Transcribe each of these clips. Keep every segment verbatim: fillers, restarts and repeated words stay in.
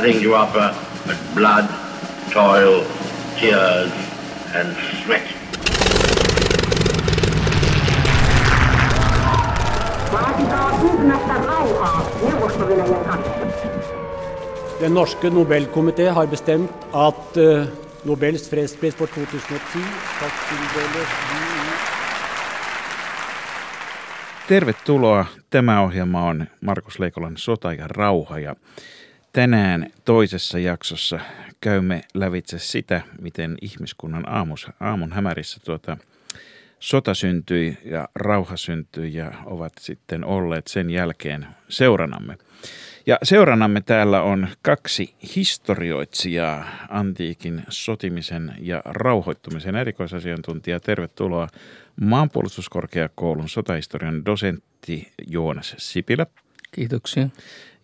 nothing to offer but blood, toil, tears and sweat. Vaaditaan ihmettä rauhaa Neuvosto-Venäjän kanssa. Den norske Nobelkomité har bestemt at uh, Nobels fredspris for kaksituhattati skal tildeles. Tervetuloa. Tämä ohjelma on Markus Leikolan Sota ja rauha, ja tänään toisessa jaksossa käymme lävitse sitä, miten ihmiskunnan aamus, aamun hämärissä tuota, sota syntyi ja rauha syntyi ja ovat sitten olleet sen jälkeen seuranamme. Ja seuranamme täällä on kaksi historioitsijaa, antiikin sotimisen ja rauhoittumisen erikoisasiantuntijaa. Tervetuloa Maanpuolustuskorkeakoulun sotahistorian dosentti Joonas Sipilä. Kiitoksia.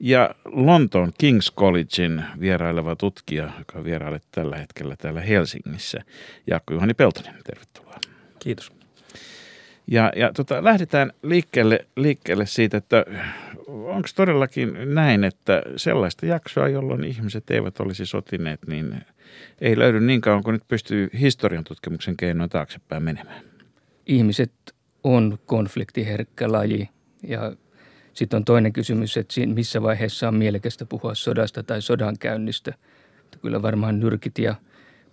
Ja Lontoon King's Collegein vieraileva tutkija, joka vierailee tällä hetkellä täällä Helsingissä, Jaakko-Juhani Peltonen. Tervetuloa. Kiitos. Ja, ja tota, lähdetään liikkeelle, liikkeelle siitä, että onko todellakin näin, että sellaista jaksoa, jolloin ihmiset eivät olisi sotineet, niin ei löydy niin kauan kuin nyt pystyy historian tutkimuksen keinoin taaksepäin menemään? Ihmiset on konfliktiherkkä laji, ja sitten on toinen kysymys, että missä vaiheessa on mielekästä puhua sodasta tai sodankäynnistä. Kyllä varmaan nyrkit ja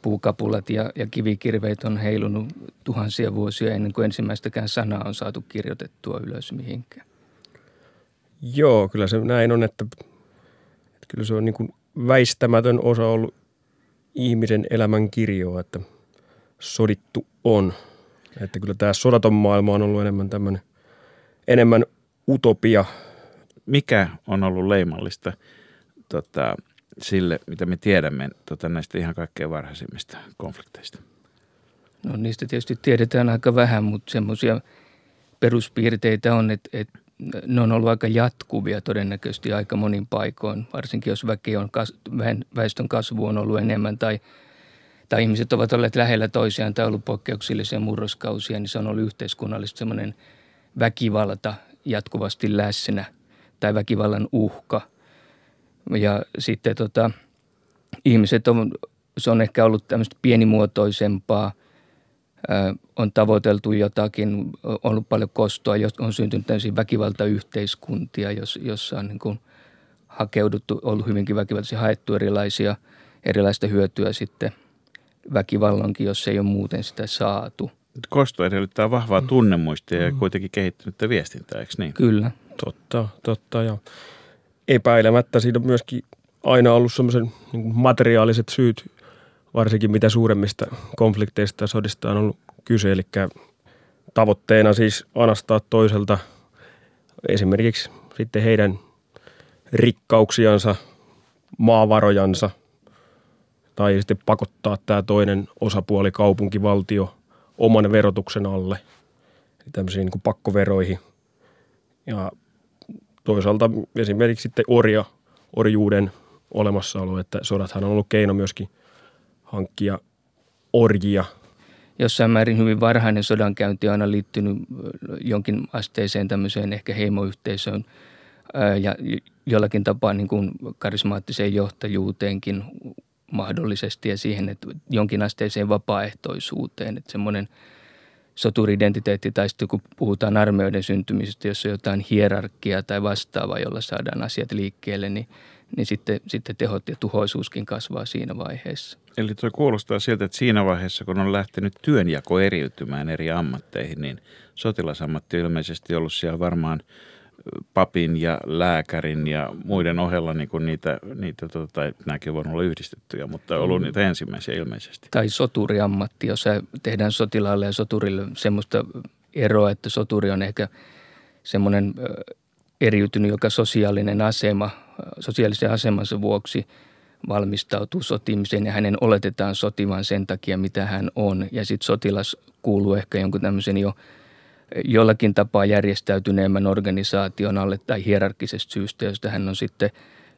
puukapulat ja, ja kivikirveet on heilunut tuhansia vuosia ennen kuin ensimmäistäkään sanaa on saatu kirjoitettua ylös mihinkään. Joo, kyllä se näin on, että, että kyllä se on niin kuin väistämätön osa ollut ihmisen elämän kirjoa, että sodittu on. Että kyllä tämä sodaton maailma on ollut enemmän tämmöinen, enemmän utopia. Mikä on ollut leimallista tota, sille, mitä me tiedämme tota, näistä ihan kaikkein varhaisimmista konflikteista? No niistä tietysti tiedetään aika vähän, mutta semmoisia peruspiirteitä on, että, että ne on ollut aika jatkuvia todennäköisesti aika monin paikoin, varsinkin jos väki on kas, väestön kasvu on ollut enemmän tai, tai ihmiset ovat olleet lähellä toisiaan tai ollut poikkeuksellisia murroskausia, niin se on ollut yhteiskunnallisesti semmoinen väkivalta jatkuvasti läsnä tai väkivallan uhka. Ja sitten tota, ihmiset on, se on ehkä ollut tämmöistä pienimuotoisempaa, Ö, on tavoiteltu jotakin, on ollut paljon kostoa, on syntynyt tämmöisiä väkivaltayhteiskuntia, jos, jossa on niin kuin hakeuduttu, ollut hyvinkin väkivaltaisia, haettu erilaisia, erilaista hyötyä sitten väkivallankin, jos ei ole muuten sitä saatu. Kosto edellyttää vahvaa tunnemuistia ja kuitenkin kehittynyttä viestintää, eikö niin? Kyllä. Totta, totta ja epäilemättä siinä on myöskin aina ollut semmoisen niin kuin materiaaliset syyt, varsinkin mitä suuremmista konflikteista ja sodista on ollut kyse. Eli tavoitteena siis anastaa toiselta esimerkiksi sitten heidän rikkauksiansa, maavarojansa tai sitten pakottaa tämä toinen osapuoli, kaupunkivaltio, oman verotuksen alle, tämmöisiin niin kuin pakkoveroihin. Ja toisaalta esimerkiksi sitten orja, orjuuden olemassaolo, että sodathan on ollut keino myöskin hankkia orjia. Jossain määrin hyvin varhainen sodankäynti on aina liittynyt jonkin asteeseen tämmöiseen ehkä heimoyhteisöön ja jollakin tapaa niin kuin karismaattiseen johtajuuteenkin mahdollisesti ja siihen, että jonkin asteeseen vapaaehtoisuuteen. Että semmoinen soturi-identiteetti tai sitten kun puhutaan armeijoiden syntymisestä, jos on jotain hierarkiaa tai vastaavaa, jolla saadaan asiat liikkeelle, niin niin sitten, sitten tehot ja tuhoisuuskin kasvaa siinä vaiheessa. Eli tuo kuulostaa siltä, että siinä vaiheessa, kun on lähtenyt työnjako eriytymään eri ammatteihin, niin sotilasammatti ilmeisesti ollut siellä varmaan papin ja lääkärin ja muiden ohella niin kuin niitä, niitä tota, nämäkin voivat olla yhdistettyjä, mutta on ollut niitä ensimmäisiä ilmeisesti. Tai soturiammatti, jossa tehdään sotilaalle ja soturille semmoista eroa, että soturi on ehkä semmoinen eriytynyt, joka sosiaalinen asema, sosiaalisen asemansa vuoksi valmistautuu sotimiseen ja hänen oletetaan sotivan sen takia, mitä hän on. Ja sitten sotilas kuuluu ehkä jonkun tämmöisen jo jollakin tapaa järjestäytyneemmän organisaation alle tai hierarkkisesta syystä, josta hän on sitten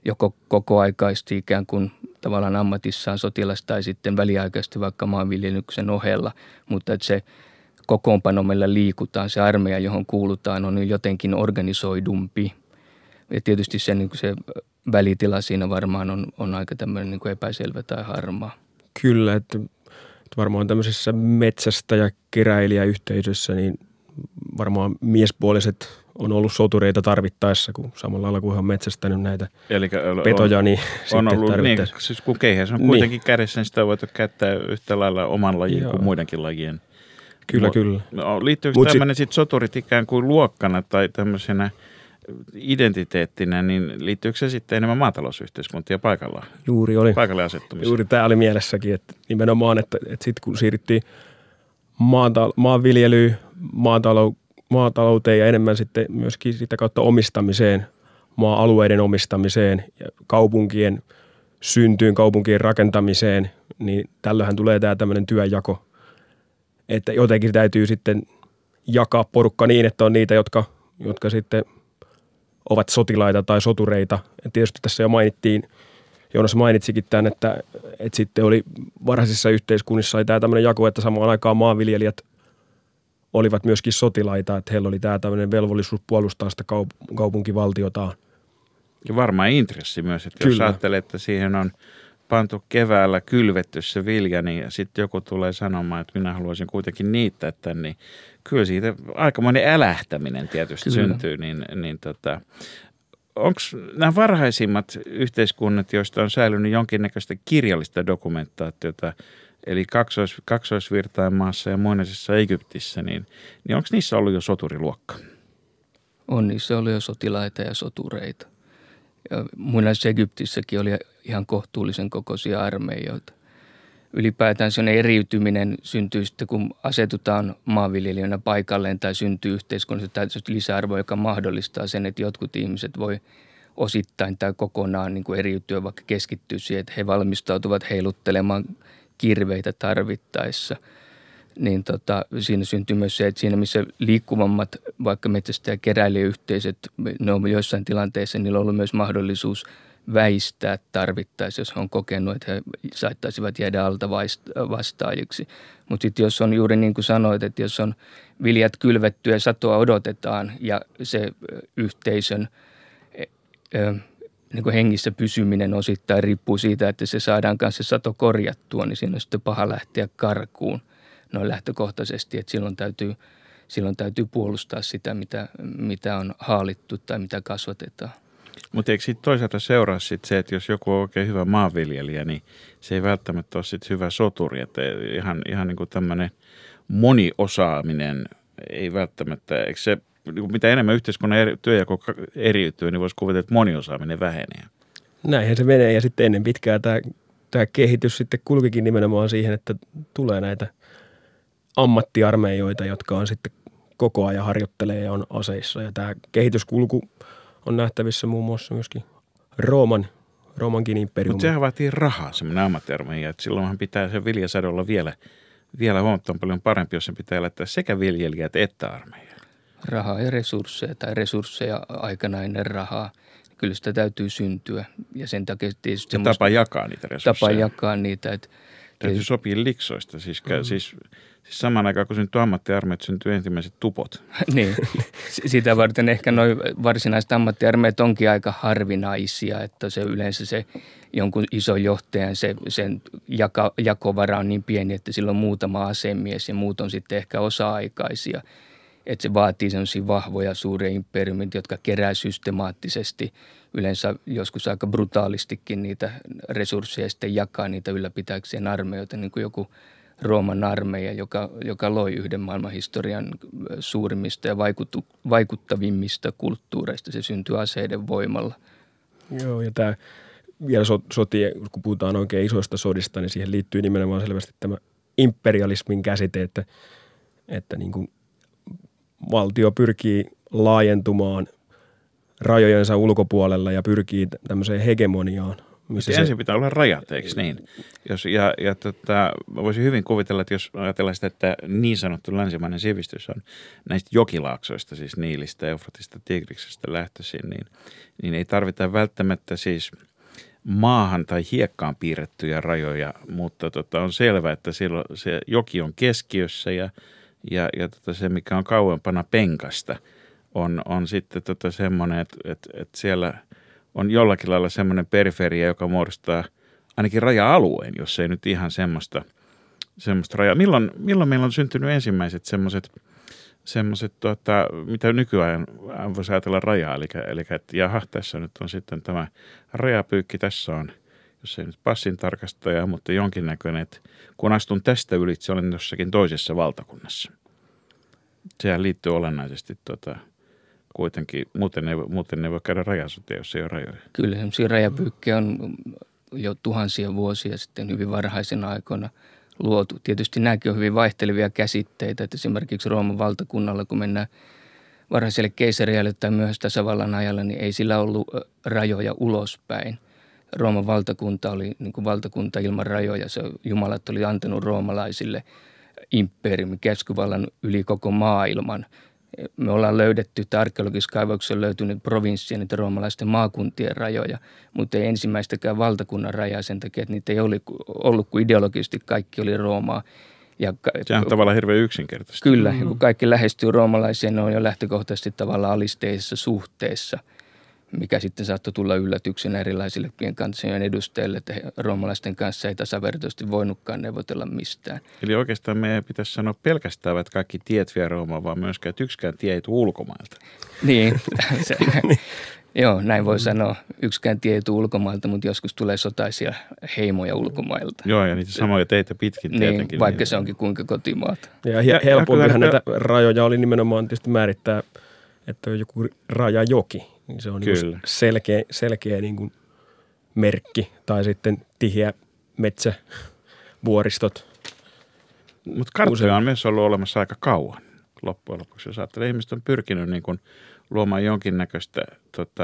joko kokoaikaisesti ikään kuin tavallaan ammatissaan sotilas tai sitten väliaikaisesti vaikka maanviljelyksen ohella, mutta että se kokoonpano meillä liikutaan, se armeija, johon kuulutaan, on jotenkin organisoidumpi. Ja tietysti se, niin se välitila siinä varmaan on, on aika tämmöinen niin kuin epäselvä tai harmaa. Kyllä, että, että varmaan tämmöisessä metsästä- ja keräilijäyhteisössä niin varmaan miespuoliset on ollut sotureita tarvittaessa, kun samalla lailla kuin he on metsästänyt näitä Elikkä petoja, on, niin on sitten ollut, tarvittaessa. Niin, siis kun keihässä on kuitenkin niin. kädessä, niin sitä voitu käyttää yhtä lailla oman lajin Joo. kuin muidenkin lajien. Kyllä, Mut, kyllä. No, liittyykö Mut tämmöinen sit... sit soturit ikään kuin luokkana tai tämmöisenä identiteettinä, niin liittyykö se sitten enemmän maatalousyhteiskuntia paikallaan? Juuri oli. Paikalle asettumiseen. Juuri tämä oli mielessäkin, että nimenomaan, että, että sitten kun siirryttiin maata- maanviljelyyn, maatalou- maatalouteen ja enemmän sitten myöskin sitä kautta omistamiseen, maa-alueiden omistamiseen, ja kaupunkien syntyyn, kaupunkien rakentamiseen, niin tällöinhän tulee tämä tämmöinen työnjako, että jotenkin täytyy sitten jakaa porukka niin, että on niitä, jotka, jotka sitten ovat sotilaita tai sotureita. Ja tietysti tässä jo mainittiin, Joonas mainitsikin tämän, että, että sitten oli varhaisissa yhteiskunnissa oli tämä tämmöinen jako, että samaan aikaan maanviljelijät olivat myöskin sotilaita, että heillä oli tämä tämmöinen velvollisuus puolustaa sitä kaup- kaupunkivaltiotaan. Ja varmaan intressi myös, että Kyllä. jos ajattelee, että siihen on pantu keväällä kylvetty se vilja, niin sitten joku tulee sanomaan, että minä haluaisin kuitenkin niittää tämän, niin kyllä siitä aikamoinen älähtäminen tietysti kyllä. syntyy. Niin, niin tota, onko nämä varhaisimmat yhteiskunnat, joista on säilynyt jonkinnäköistä kirjallista dokumentaatiota, eli kaksois, kaksoisvirtain maassa ja muinaisessa Egyptissä, niin, niin onko niissä ollut jo soturiluokka? On, niissä oli jo sotilaita ja sotureita. Ja muinaisessa Egyptissäkin oli ihan kohtuullisen kokoisia armeijoita. Ylipäätään sellainen eriytyminen syntyy sitten, kun asetutaan maanviljelijöinä paikalleen tai syntyy yhteiskunnassa tällaista lisäarvoa, joka mahdollistaa sen, että jotkut ihmiset voi osittain tai kokonaan niin kuin eriytyä, vaikka keskittyy siihen, että he valmistautuvat heiluttelemaan kirveitä tarvittaessa. Niin tota, siinä syntyy myös se, että siinä missä liikkuvammat, vaikka metsästä ja keräilijäyhteiset, ne on joissain tilanteissa, niillä on ollut myös mahdollisuus väistää tarvittaessa, jos he on kokenut, että he saattaisivat jäädä alta vastaajiksi. Mutta sitten jos on juuri niin kuin sanoit, että jos on viljat kylvetty ja satoa odotetaan ja se yhteisön niin kuin hengissä pysyminen osittain riippuu siitä, että se saadaan kanssa sato korjattua, niin siinä on sitten paha lähteä karkuun noin lähtökohtaisesti, että silloin täytyy, silloin täytyy puolustaa sitä, mitä, mitä on haalittu tai mitä kasvatetaan. Mutta eikö siitä toisaalta seuraa sit se, että jos joku on oikein hyvä maanviljelijä, niin se ei välttämättä ole sit hyvä soturi. Että ihan ihan niin kuin tämmöinen moniosaaminen ei välttämättä, eikö se, mitä enemmän yhteiskunnan eri, työnjako eriytyy, niin voisi kuvitella, että moniosaaminen vähenee. Näinhän se menee ja sitten ennen pitkään tämä, tämä kehitys sitten kulkikin nimenomaan siihen, että tulee näitä ammattiarmeijoita, jotka on sitten koko ajan harjoittelee ja on aseissa. Ja tämä kehityskulku on nähtävissä muun muassa myöskin Rooman, Roomankin imperiumin. Mutta sehän vaatii rahaa, semmoinen ammattiarmeija, että silloinhan pitää sen viljasadolla vielä, vielä huomattavan paljon parempi, jos sen pitää laittaa sekä viljelijät että armeijat. Rahaa ja resursseja tai resursseja aikana ennen rahaa. Kyllä sitä täytyy syntyä ja sen takia tietysti... Ja tapa jakaa niitä resursseja. Tapa jakaa niitä, että... Täytyy sopia liksoista. Siis, mm. siis, siis samaan aikaan, kun syntyy ammattiarmeet, syntyy ensimmäiset tupot. Niin. Sitä varten ehkä nuo varsinaiset ammattiarmeet onkin aika harvinaisia, että se yleensä se jonkun ison johtajan se, sen jako, jakovara on niin pieni, että sillä on muutama asemies ja muut on sitten ehkä osa-aikaisia. Että se vaatii sellaisia vahvoja suuria imperiumit, jotka kerää systemaattisesti, yleensä joskus aika brutaalistikin niitä resursseja sitten jakaa niitä ylläpitääkseen armeijoita, niin kuin joku Rooman armeija, joka, joka loi yhden maailman historian suurimmista ja vaikutu, vaikuttavimmista kulttuureista. Se syntyy aseiden voimalla. Joo, ja tämä vielä sotia, kun puhutaan oikein isoista sodista, niin siihen liittyy nimenomaan selvästi tämä imperialismin käsite, että, että niin kuin valtio pyrkii laajentumaan rajojensa ulkopuolella ja pyrkii tämmöiseen hegemoniaan. Se... Ensin pitää olla rajat, eikö niin? Jos, ja, ja tota, voisin hyvin kuvitella, että jos ajatellaan sitä, että niin sanottu länsimainen sivistys on näistä jokilaaksoista, siis Niilistä, Eufratista, Tigriksestä lähtöisin, niin, niin ei tarvita välttämättä siis maahan tai hiekkaan piirrettyjä rajoja, mutta tota, on selvää, että silloin se joki on keskiössä ja Ja, ja tota se, mikä on kauempana penkasta, on, on sitten tota semmoinen, että et, et siellä on jollakin lailla semmoinen periferia, joka muodostaa ainakin raja-alueen, jos ei nyt ihan semmoista, semmoista rajaa. Milloin, milloin meillä on syntynyt ensimmäiset semmoiset, semmoiset tota, mitä nykyään voisi ajatella rajaa, eli, eli että jaha, tässä nyt on sitten tämä rajapyykki, tässä on, jos ei nyt passin tarkastaja, mutta jonkinnäköinen, että kun astun tästä ylitse, olen jossakin toisessa valtakunnassa. Sehän liittyy olennaisesti tuota... Kuitenkin, muuten ei, muuten ei voi käydä rajasotia, jos ei ole rajoja. Kyllä, semmoisia rajapyykkejä on jo tuhansia vuosia sitten hyvin varhaisena aikoina luotu. Tietysti nämäkin on hyvin vaihtelevia käsitteitä, että esimerkiksi Rooman valtakunnalla, kun mennään varhaiselle keisariajalle tai myöhäis tasavallan ajalla, niin ei sillä ollut rajoja ulospäin. Rooman valtakunta oli niin kuin valtakunta ilman rajoja. Se jumalat oli antanut roomalaisille imperiumin, käskyvallan yli koko maailman. Me ollaan löydetty, tai arkeologisessa kaivauksessa on löytynyt provinssien, niitä roomalaisten maakuntien rajoja, mutta ei ensimmäistäkään valtakunnan rajaa sen takia, että niitä ei ollut, kun ideologisesti kaikki oli Roomaa. Ja ka- Se on tavallaan hirveän yksinkertaisesti. Kyllä, mm-hmm. kun kaikki lähestyy roomalaisia, ne on jo lähtökohtaisesti tavallaan alisteisessa suhteessa, mikä sitten saattoi tulla yllätyksenä erilaisille kansojen edustajille, että roomalaisten kanssa ei tasavertaisesti voinutkaan neuvotella mistään. Eli oikeastaan meidän pitäisi sanoa pelkästään, että kaikki tiet vie Roomaan, vaan myöskään, että yksikään tie ei tule ulkomailta. Niin, se, joo, näin voi sanoa. Yksikään tie ei tule ulkomailta, mutta joskus tulee sotaisia heimoja ulkomailta. Joo, ja niitä samoja teitä pitkin niin, tietenkin. Vaikka niin. Se onkin kuinka kotimaata. Ja helpompihan näitä rajoja oli nimenomaan tietysti määrittää, että on joku rajajoki. Niin se on niin selkeä, selkeä niin kuin merkki tai sitten tiheä metsä, vuoristot. Mutta karttoja on myös ollut olemassa aika kauan loppujen lopuksi. Jos ajattelee, ihmiset on pyrkinyt niin kuin luomaan jonkinnäköistä, tota,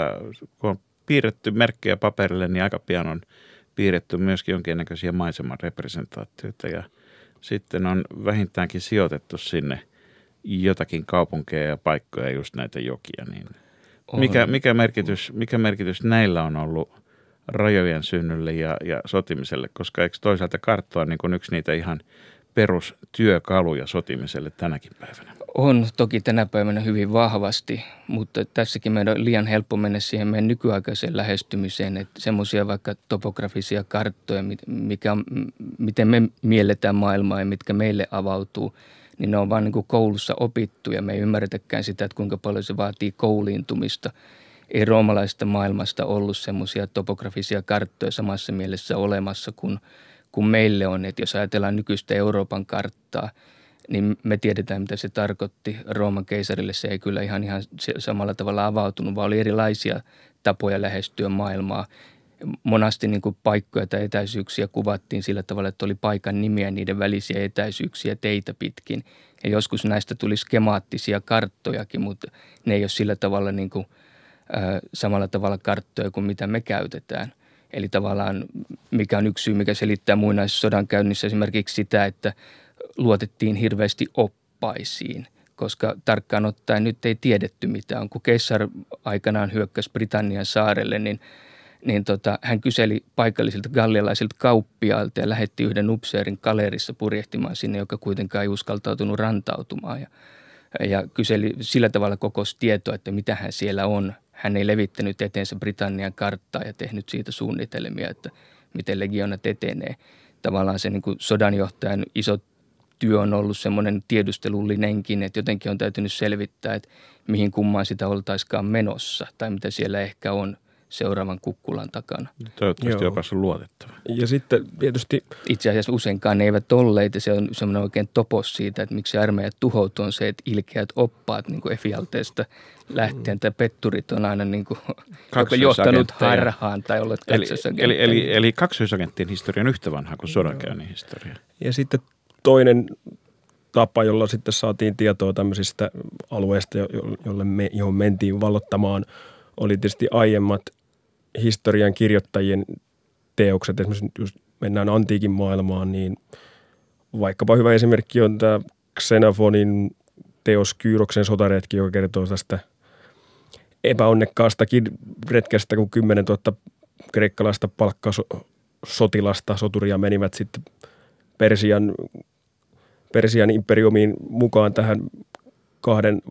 kun on piirretty merkkejä paperille, niin aika pian on piirretty myöskin jonkinnäköisiä maiseman representaatioita. Ja sitten on vähintäänkin sijoitettu sinne jotakin kaupunkeja ja paikkoja, just näitä jokia, niin... Mikä, mikä, merkitys, mikä merkitys näillä on ollut rajojen synnylle ja, ja sotimiselle, koska eikö toisaalta karttoa niin kuin yksi niitä ihan perustyökaluja sotimiselle tänäkin päivänä? On toki tänä päivänä hyvin vahvasti, mutta tässäkin meidän on liian helppo mennä siihen meidän nykyaikaiseen lähestymiseen, että semmoisia vaikka topografisia karttoja, mikä, miten me mielletään maailmaa ja mitkä meille avautuu, niin ne on vaan niin kuin koulussa opittu ja me ei ymmärretäkään sitä, että kuinka paljon se vaatii kouliintumista. Ei roomalaisesta maailmasta ollut semmoisia topografisia karttoja samassa mielessä olemassa kuin, kuin meille on. Et jos ajatellaan nykyistä Euroopan karttaa, niin me tiedetään, mitä se tarkoitti. Rooman keisarille se ei kyllä ihan, ihan samalla tavalla avautunut, vaan oli erilaisia tapoja lähestyä maailmaa. Monasti niin kuin paikkoja tai etäisyyksiä kuvattiin sillä tavalla, että oli paikan nimiä ja niiden välisiä etäisyyksiä teitä pitkin. Ja joskus näistä tuli skemaattisia karttojakin, mutta ne ei ole sillä tavalla niin kuin, äh, samalla tavalla karttoja kuin mitä me käytetään. Eli tavallaan mikä on yksi syy, mikä selittää muinaisessa sodankäynnissä esimerkiksi sitä, että luotettiin hirveästi oppaisiin, koska tarkkaan ottaen nyt ei tiedetty mitään. Kun keisar aikanaan hyökkäsi Britannian saarelle, niin niin tota, hän kyseli paikallisilta gallialaisilta kauppiailta ja lähetti yhden upseerin kalerissa purjehtimaan sinne, joka kuitenkaan ei uskaltautunut rantautumaan. Ja, ja kyseli sillä tavalla kokosi tietoa, että mitä hän siellä on. Hän ei levittänyt eteensä Britannian karttaa ja tehnyt siitä suunnitelmia, että miten legionat etenee. Tavallaan se niin kuin sodanjohtajan iso työ on ollut semmoinen tiedustelullinenkin, että jotenkin on täytynyt selvittää, että mihin kummaan sitä oltaisikaan menossa tai mitä siellä ehkä on seuraavan kukkulan takana. Toivottavasti Joo. Jopa se on luotettava. Ja sitten tietysti... Itse asiassa useinkaan ne eivät olleet, ja se on semmoinen oikein topos siitä, että miksi armeijat tuhoutuu, on se, että ilkeät oppaat niin kuin Efialteesta lähtien, tai petturit on aina niin kuin, joka johtanut harhaan tai olleet kaksoisagenttejä. Eli, eli, eli, eli kaksoisagenttien historia on yhtä vanha kuin sodankäynnin historia. Ja sitten toinen tapa, jolla sitten saatiin tietoa tämmöisistä alueista, jolle me, johon mentiin vallottamaan, oli tietysti aiemmat historian kirjoittajien teokset. Esimerkiksi jos mennään antiikin maailmaan, niin vaikkapa hyvä esimerkki on tämä Xenophonin teos Kyroksen sotaretki, joka kertoo tästä epäonnekkaastakin retkestä, kun kymmenentuhatta kreikkalaista palkkasotilasta, soturia menivät sitten Persian, Persian imperiumiin mukaan tähän kahden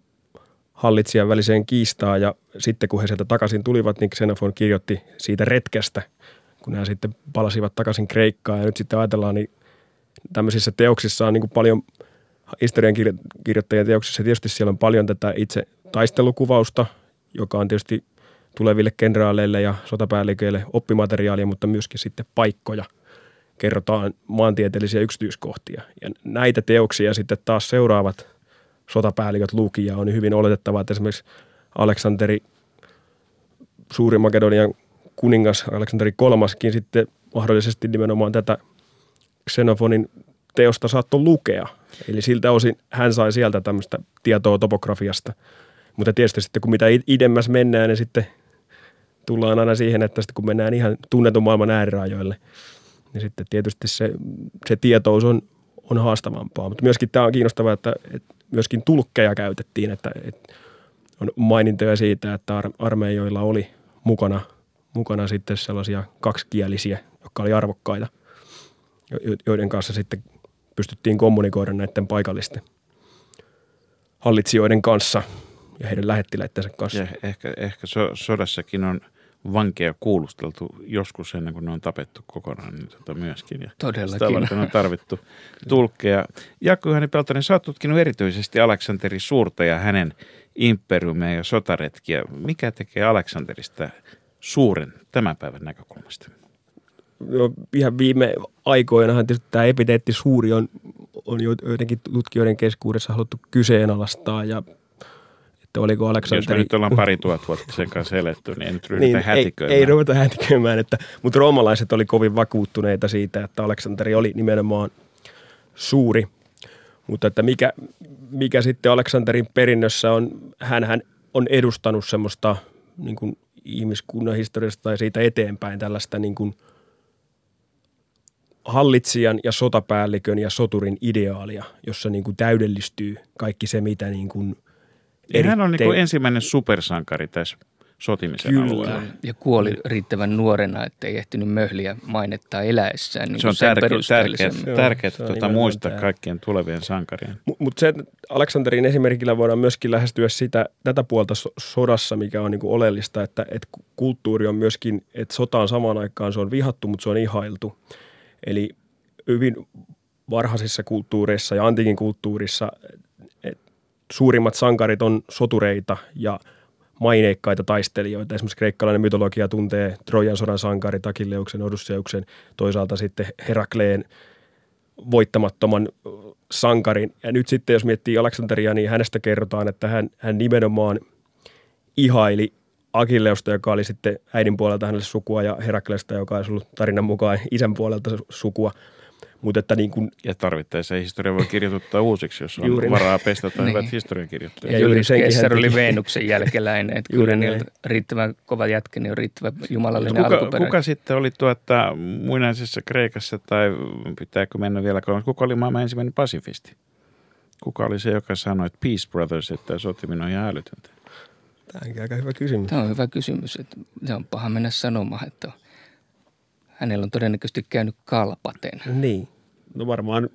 hallitsijan väliseen kiistaan, ja sitten kun he sieltä takaisin tulivat, niin Xenophon kirjoitti siitä retkestä, kun nämä sitten palasivat takaisin Kreikkaan. Ja nyt sitten ajatellaan, niin tämmöisissä teoksissa on niin kuin paljon, historiankirjoittajien teoksissa tietysti siellä on paljon tätä itse taistelukuvausta, joka on tietysti tuleville kenraaleille ja sotapäälliköille oppimateriaalia, mutta myöskin sitten paikkoja. Kerrotaan maantieteellisiä yksityiskohtia. Ja näitä teoksia sitten taas seuraavat sotapäälliköt luki, ja on hyvin oletettavaa, että esimerkiksi Aleksanteri, Suuri-Makedonian kuningas Aleksanteri kolmaskin sitten mahdollisesti nimenomaan tätä Xenofonin teosta saattoi lukea. Eli siltä osin hän sai sieltä tämmöistä tietoa topografiasta. Mutta tietysti sitten kun mitä idemmäs mennään, niin sitten tullaan aina siihen, että sitten kun mennään ihan tunnetun maailman äärirajoille, niin sitten tietysti se, se tietous on, on haastavampaa. Mutta myöskin tämä on kiinnostavaa, että, että myöskin tulkkeja käytettiin, että, että on mainintoja siitä, että armeijoilla oli mukana, mukana sitten sellaisia kaksikielisiä, jotka oli arvokkaita, joiden kanssa sitten pystyttiin kommunikoida näiden paikallisten hallitsijoiden kanssa ja heidän lähettiläittensä kanssa. Ja ehkä, ehkä so, sodassakin on vankeja kuulusteltu joskus ennen kuin ne on tapettu kokonaan niin tuota myöskin. Ja todellakin. Sitä on tarvittu tulkkeja. Jaakko-Juhani Peltonen, sä oot tutkinut erityisesti Aleksanteri Suurta ja hänen imperiumia ja sotaretkiä. Mikä tekee Aleksanterista suuren tämän päivän näkökulmasta? No, ihan viime aikoinahan tietysti tämä epiteetti suuri on, on joidenkin tutkijoiden keskuudessa haluttu kyseenalaistaa, ja että oliko Aleksanteri... Jos nyt ollaan pari tuhat vuotta sen kanssa eletty, niin ei nyt ryhdytä niin, hätiköimään. Ei, ei ruveta hätiköimään, että, mutta roomalaiset oli kovin vakuuttuneita siitä, että Aleksanteri oli nimenomaan suuri, mutta että mikä, mikä sitten Aleksanterin perinnössä on, hänhän on edustanut semmoista niin kuin ihmiskunnan historiasta tai siitä eteenpäin tällaista niin kuin hallitsijan ja sotapäällikön ja soturin ideaalia, jossa niin kuin täydellistyy kaikki se, mitä niin kuin eritte... Hän on niin kuin ensimmäinen supersankari tässä sotimisen Kyllä. alueella. Ja kuoli riittävän nuorena, ettei ehtinyt möhliä mainetta eläessään. Niin se on tärkeää tärkeä, tuota, muistaa tämä. Kaikkien tulevien sankarien. Mutta mut se, Aleksanterin esimerkillä voidaan myöskin lähestyä sitä, tätä puolta so, sodassa, mikä on niin kuin oleellista, että et kulttuuri on myöskin, että sotaan samaan aikaan se on vihattu, mutta se on ihailtu. Eli hyvin varhaisissa kulttuureissa ja antiikin kulttuurissa suurimmat sankarit on sotureita ja maineikkaita taistelijoita. Esimerkiksi kreikkalainen mytologia tuntee Trojan sodan sankarit, Akilleuksen, Odysseuksen, toisaalta sitten Herakleen voittamattoman sankarin. Ja nyt sitten jos miettii Aleksanteria, niin hänestä kerrotaan, että hän, hän nimenomaan ihaili Akilleusta, joka oli sitten äidin puolelta hänelle sukua, ja Heraklesta, joka olisi ollut tarinan mukaan isän puolelta sukua. Mut että niin kun... Ja tarvittaessa historia voi kirjoittaa uusiksi, jos on juuri varaa pestä tai hyvät historiankirjoittajat. Ja juuri Caesar oli Venuksen jälkeläinen, että kyllä niiltä riittävän kova jätkä, niin on riittävän jumalallinen kuka, alkuperä. Kuka sitten oli tuota, muinaisessa Kreikassa, tai pitääkö mennä vielä kauan, kuka oli maailman ensimmäinen pasifisti? Kuka oli se, joka sanoi, että peace brothers, että sotiminen on ihan älytöntä? Tämä on aika hyvä kysymys. Tämä on hyvä kysymys. Että se on paha mennä sanomaan, että hänellä on todennäköisesti käynyt kalpaten. Niin. No varmaan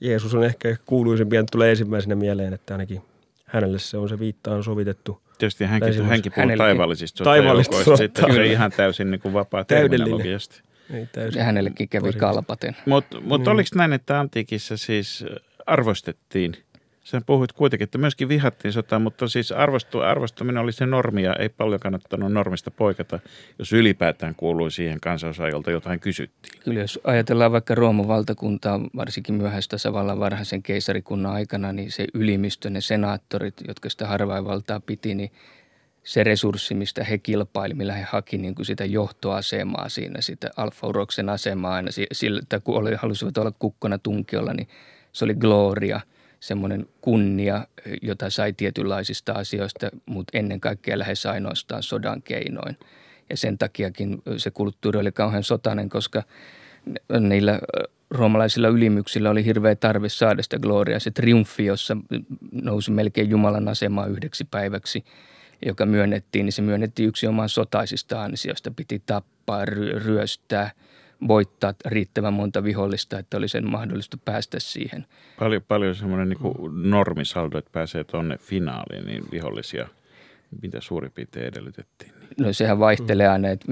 Jeesus on ehkä kuuluisempi, että tulee ensimmäisenä mieleen, että ainakin hänelle se on se viittaan sovitettu. Tietysti hänkin, hänkin puhuu taivaallisista sotajoukoista. Sitten se ihan täysin niin kuin vapaa terminologiasta. Ja hänellekin kävi positiivista. Kalpaten. Mutta mut niin. Oliko näin, että antiikissa siis arvostettiin? Sä puhuit kuitenkin, että myöskin vihattiin sotaa, mutta siis arvostu, arvostaminen oli se normi, ja ei paljon kannattanut normista poikata, jos ylipäätään kuului siihen kansanosaan, jolta jotain kysyttiin. Kyllä, jos ajatellaan vaikka Rooman valtakuntaa, varsinkin myöhäistä Savallan varhaisen keisarikunnan aikana, niin se ylimistö, ne senaattorit, jotka sitä harvainvaltaa piti, niin se resurssi, mistä he kilpaili, millä he haki niin kuin sitä johtoasemaa siinä, sitä alfa-uroksen asemaa aina, siltä kun oli, halusivat olla kukkona tunkiolla, niin se oli gloria. Semmoinen kunnia, jota sai tietynlaisista asioista, mutta ennen kaikkea lähes ainoastaan sodan keinoin. Ja sen takiakin se kulttuuri oli kauhean sotainen, koska niillä roomalaisilla ylimyksillä oli hirveä tarve saada sitä gloriaa. Se triumfi, jossa nousi melkein Jumalan asemaan yhdeksi päiväksi, joka myönnettiin, niin se myönnettiin yksinomaan sotaisista ansioista. Piti tappaa, ryöstää, voittaa riittävän monta vihollista, että oli sen mahdollista päästä siihen. Paljon, paljon semmoinen niin kuin normisaldo, että pääsee tuonne finaaliin, niin vihollisia, mitä suurin piirtein edellytettiin. No sehän vaihtelee aina, että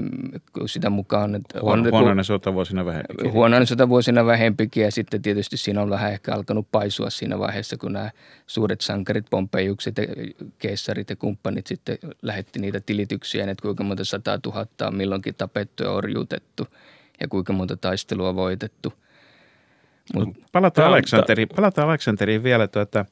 sitä mukaan, että on huonoina sotavuosina vähempikin. Huonoina sotavuosina vähempikin ja sitten tietysti siinä on vähän ehkä alkanut paisua siinä vaiheessa, kun nämä suuret sankarit, Pompeiukset ja keissarit ja kumppanit sitten lähetti niitä tilityksiä, että kuinka monta sataa tuhatta on milloinkin tapettu ja orjuutettu ja kuinka monta taistelua voitettu. Mut palataan Aleksanteri, palataan Aleksanteriin vielä tuota.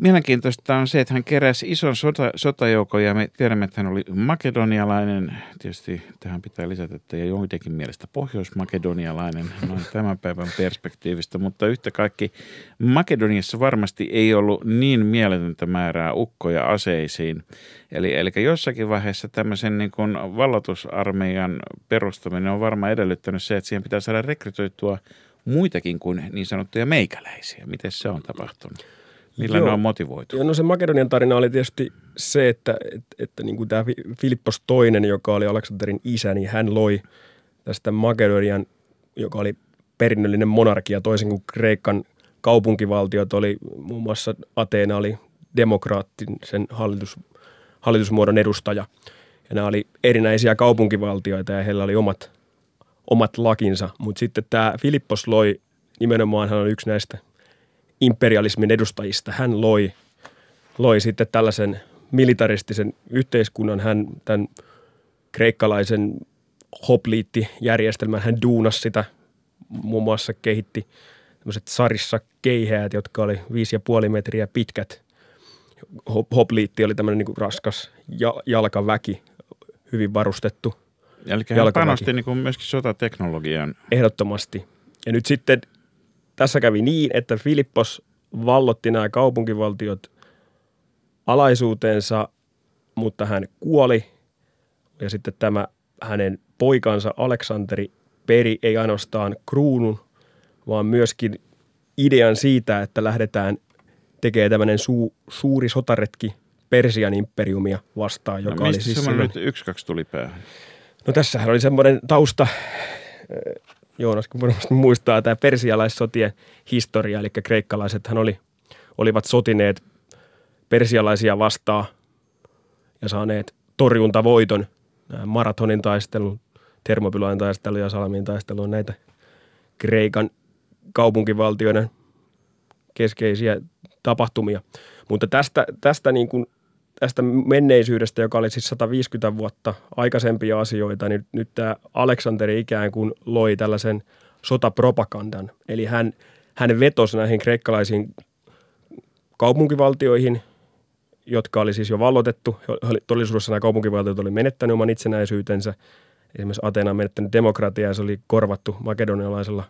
Mielenkiintoista on se, että hän keräsi ison sota, sotajoukon ja me tiedämme, että hän oli makedonialainen. Tietysti tähän pitää lisätä, että ei ole jotenkin mielestä pohjoismakedonialainen noin tämän päivän perspektiivistä, mutta yhtä kaikki Makedoniassa varmasti ei ollut niin mieletöntä määrää ukkoja aseisiin. Eli, eli jossakin vaiheessa tämmöisen niin kuin vallatusarmeijan perustaminen on varmaan edellyttänyt se, että siihen pitää saada rekrytoitua muitakin kuin niin sanottuja meikäläisiä. Miten se on tapahtunut? Millä Joo. ne on motivoitu? Ja no se Makedonian tarina oli tietysti se, että, että, että niin kuin tämä Filippos toinen, joka oli Aleksanterin isä, niin hän loi tästä Makedonian, joka oli perinnöllinen monarkia, toisin kuin Kreikan kaupunkivaltiot oli, muun muassa Ateena oli demokraattisen hallitus, hallitusmuodon edustaja. Ja nämä oli erinäisiä kaupunkivaltioita ja heillä oli omat, omat lakinsa, mutta sitten tämä Filippos loi, nimenomaan hän oli yksi näistä imperialismin edustajista. Hän loi, loi sitten tällaisen militaristisen yhteiskunnan, hän tämän kreikkalaisen hopliittijärjestelmän, hän duunasi sitä, muun muassa kehitti tämmöiset sarissa keihäät, jotka oli viisi ja puoli metriä pitkät. Hopliitti oli tämmöinen niin kuin raskas jalkaväki, hyvin varustettu jalkaväki. Eli hän panosti niin kuin myöskin sotateknologiaan. Ehdottomasti. Ja nyt sitten tässä kävi niin, että Filippos vallotti nämä kaupunkivaltiot alaisuuteensa, mutta hän kuoli. Ja sitten tämä hänen poikansa Aleksanteri peri ei ainoastaan kruunun, vaan myöskin idean siitä, että lähdetään tekemään tämmöinen su- suuri sotaretki Persian imperiumia vastaan, joka no, oli siis semmoinen. Yksi, kaksi tuli päähän. No tässähän oli semmoinen tausta. Joonas, kun varmasti muistaa tämä persialaissotien historia, eli kreikkalaisethan oli, olivat sotineet persialaisia vastaan ja saaneet torjuntavoiton. Marathonin taistelun, Thermopylaen taistelun ja Salamin taistelun on näitä Kreikan kaupunkivaltioiden keskeisiä tapahtumia. Mutta tästä, tästä, niin kuin, tästä menneisyydestä, joka oli siis sataviisikymmentä vuotta aikaisempia asioita, niin nyt tämä Aleksanteri ikään kuin loi tällaisen sotapropagandan. Eli hän, hän vetosi näihin kreikkalaisiin kaupunkivaltioihin, jotka oli siis jo vallotettu. Todellisuudessa nämä kaupunkivaltiot oli menettänyt oman itsenäisyytensä. Esimerkiksi Ateena on menettänyt demokratiaa ja se oli korvattu makedonialaisella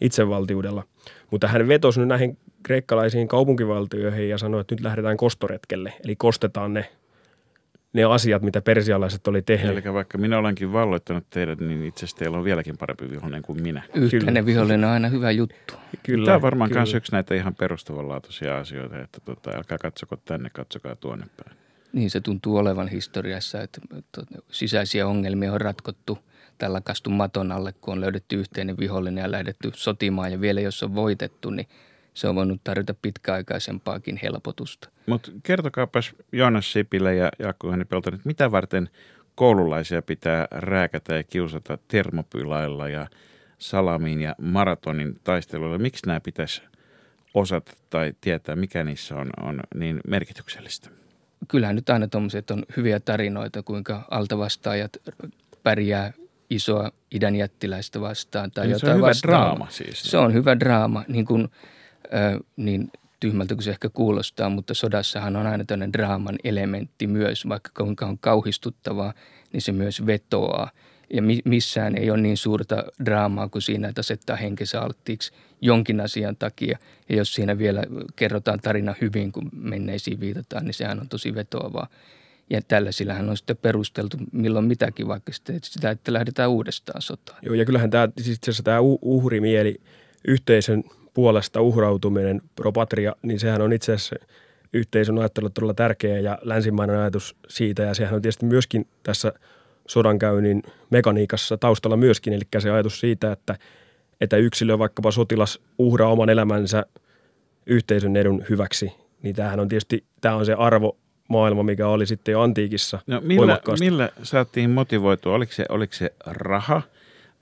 itsevaltiudella. Mutta hän vetosi nyt näihin kreikkalaisiin kaupunkivaltioihin ja sanoi, että nyt lähdetään kostoretkelle. Eli kostetaan ne, ne asiat, mitä persialaiset oli tehnyt. Eli vaikka minä olenkin valloittanut teidät, niin itse asiassa teillä on vieläkin parempi vihollinen kuin minä. Yhteinen vihollinen on aina hyvä juttu. Kyllä, tämä on varmaan myös yksi näitä ihan perustavanlaatuisia asioita, että tota, älkää katsoko tänne, katsokaa tuonne päin. Niin se tuntuu olevan historiassa, että sisäisiä ongelmia on ratkottu tällä kastu maton alle, kun on löydetty yhteinen vihollinen ja lähdetty sotimaan ja vielä jos on voitettu, niin se on voinut tarjota pitkäaikaisempaakin helpotusta. Mutta kertokaapas Joonas Sipilä ja Jaakko-Juhani Peltonen, että mitä varten koululaisia pitää rääkätä ja kiusata Thermopylailla ja Salamiin ja Maratonin taisteluilla? Miksi nämä pitäisi osata tai tietää, mikä niissä on, on niin merkityksellistä? Kyllähän nyt aina tuommoiset on hyviä tarinoita, kuinka altavastaajat pärjää isoa idän jättiläistä vastaan tai niin jotain se on vastaan. Hyvä draama siis. Se on hyvä draama, niin kuin Ö, niin tyhmältä kuin se ehkä kuulostaa, mutta sodassahan on aina tämmöinen draaman elementti myös, vaikka kuinka on kauhistuttavaa, niin se myös vetoaa. Ja mi- missään ei ole niin suurta draamaa kuin siinä, että asettaa henkensä alttiiksi jonkin asian takia. Ja jos siinä vielä kerrotaan tarina hyvin, kun menneisiin viitataan, niin sehän on tosi vetoavaa. Ja tällaisillähän on sitten perusteltu milloin mitäkin, vaikka sitä, että lähdetään uudestaan sotaan. Joo, ja kyllähän tämä, itse asiassa tämä uhrimieli yhteisön puolesta uhrautuminen, pro patria, niin sehän on itse asiassa yhteisön ajattelulla todella tärkeä ja länsimainen ajatus siitä. Ja sehän on tietysti myöskin tässä sodankäynnin mekaniikassa taustalla myöskin, eli se ajatus siitä, että, että yksilö, vaikkapa sotilas, uhraa oman elämänsä yhteisön edun hyväksi, niin tämähän on tietysti, tämä on se arvomaailma, mikä oli sitten jo antiikissa no, millä, voimakkaasti. Millä saatiin motivoitua? Oliko se, oliko se raha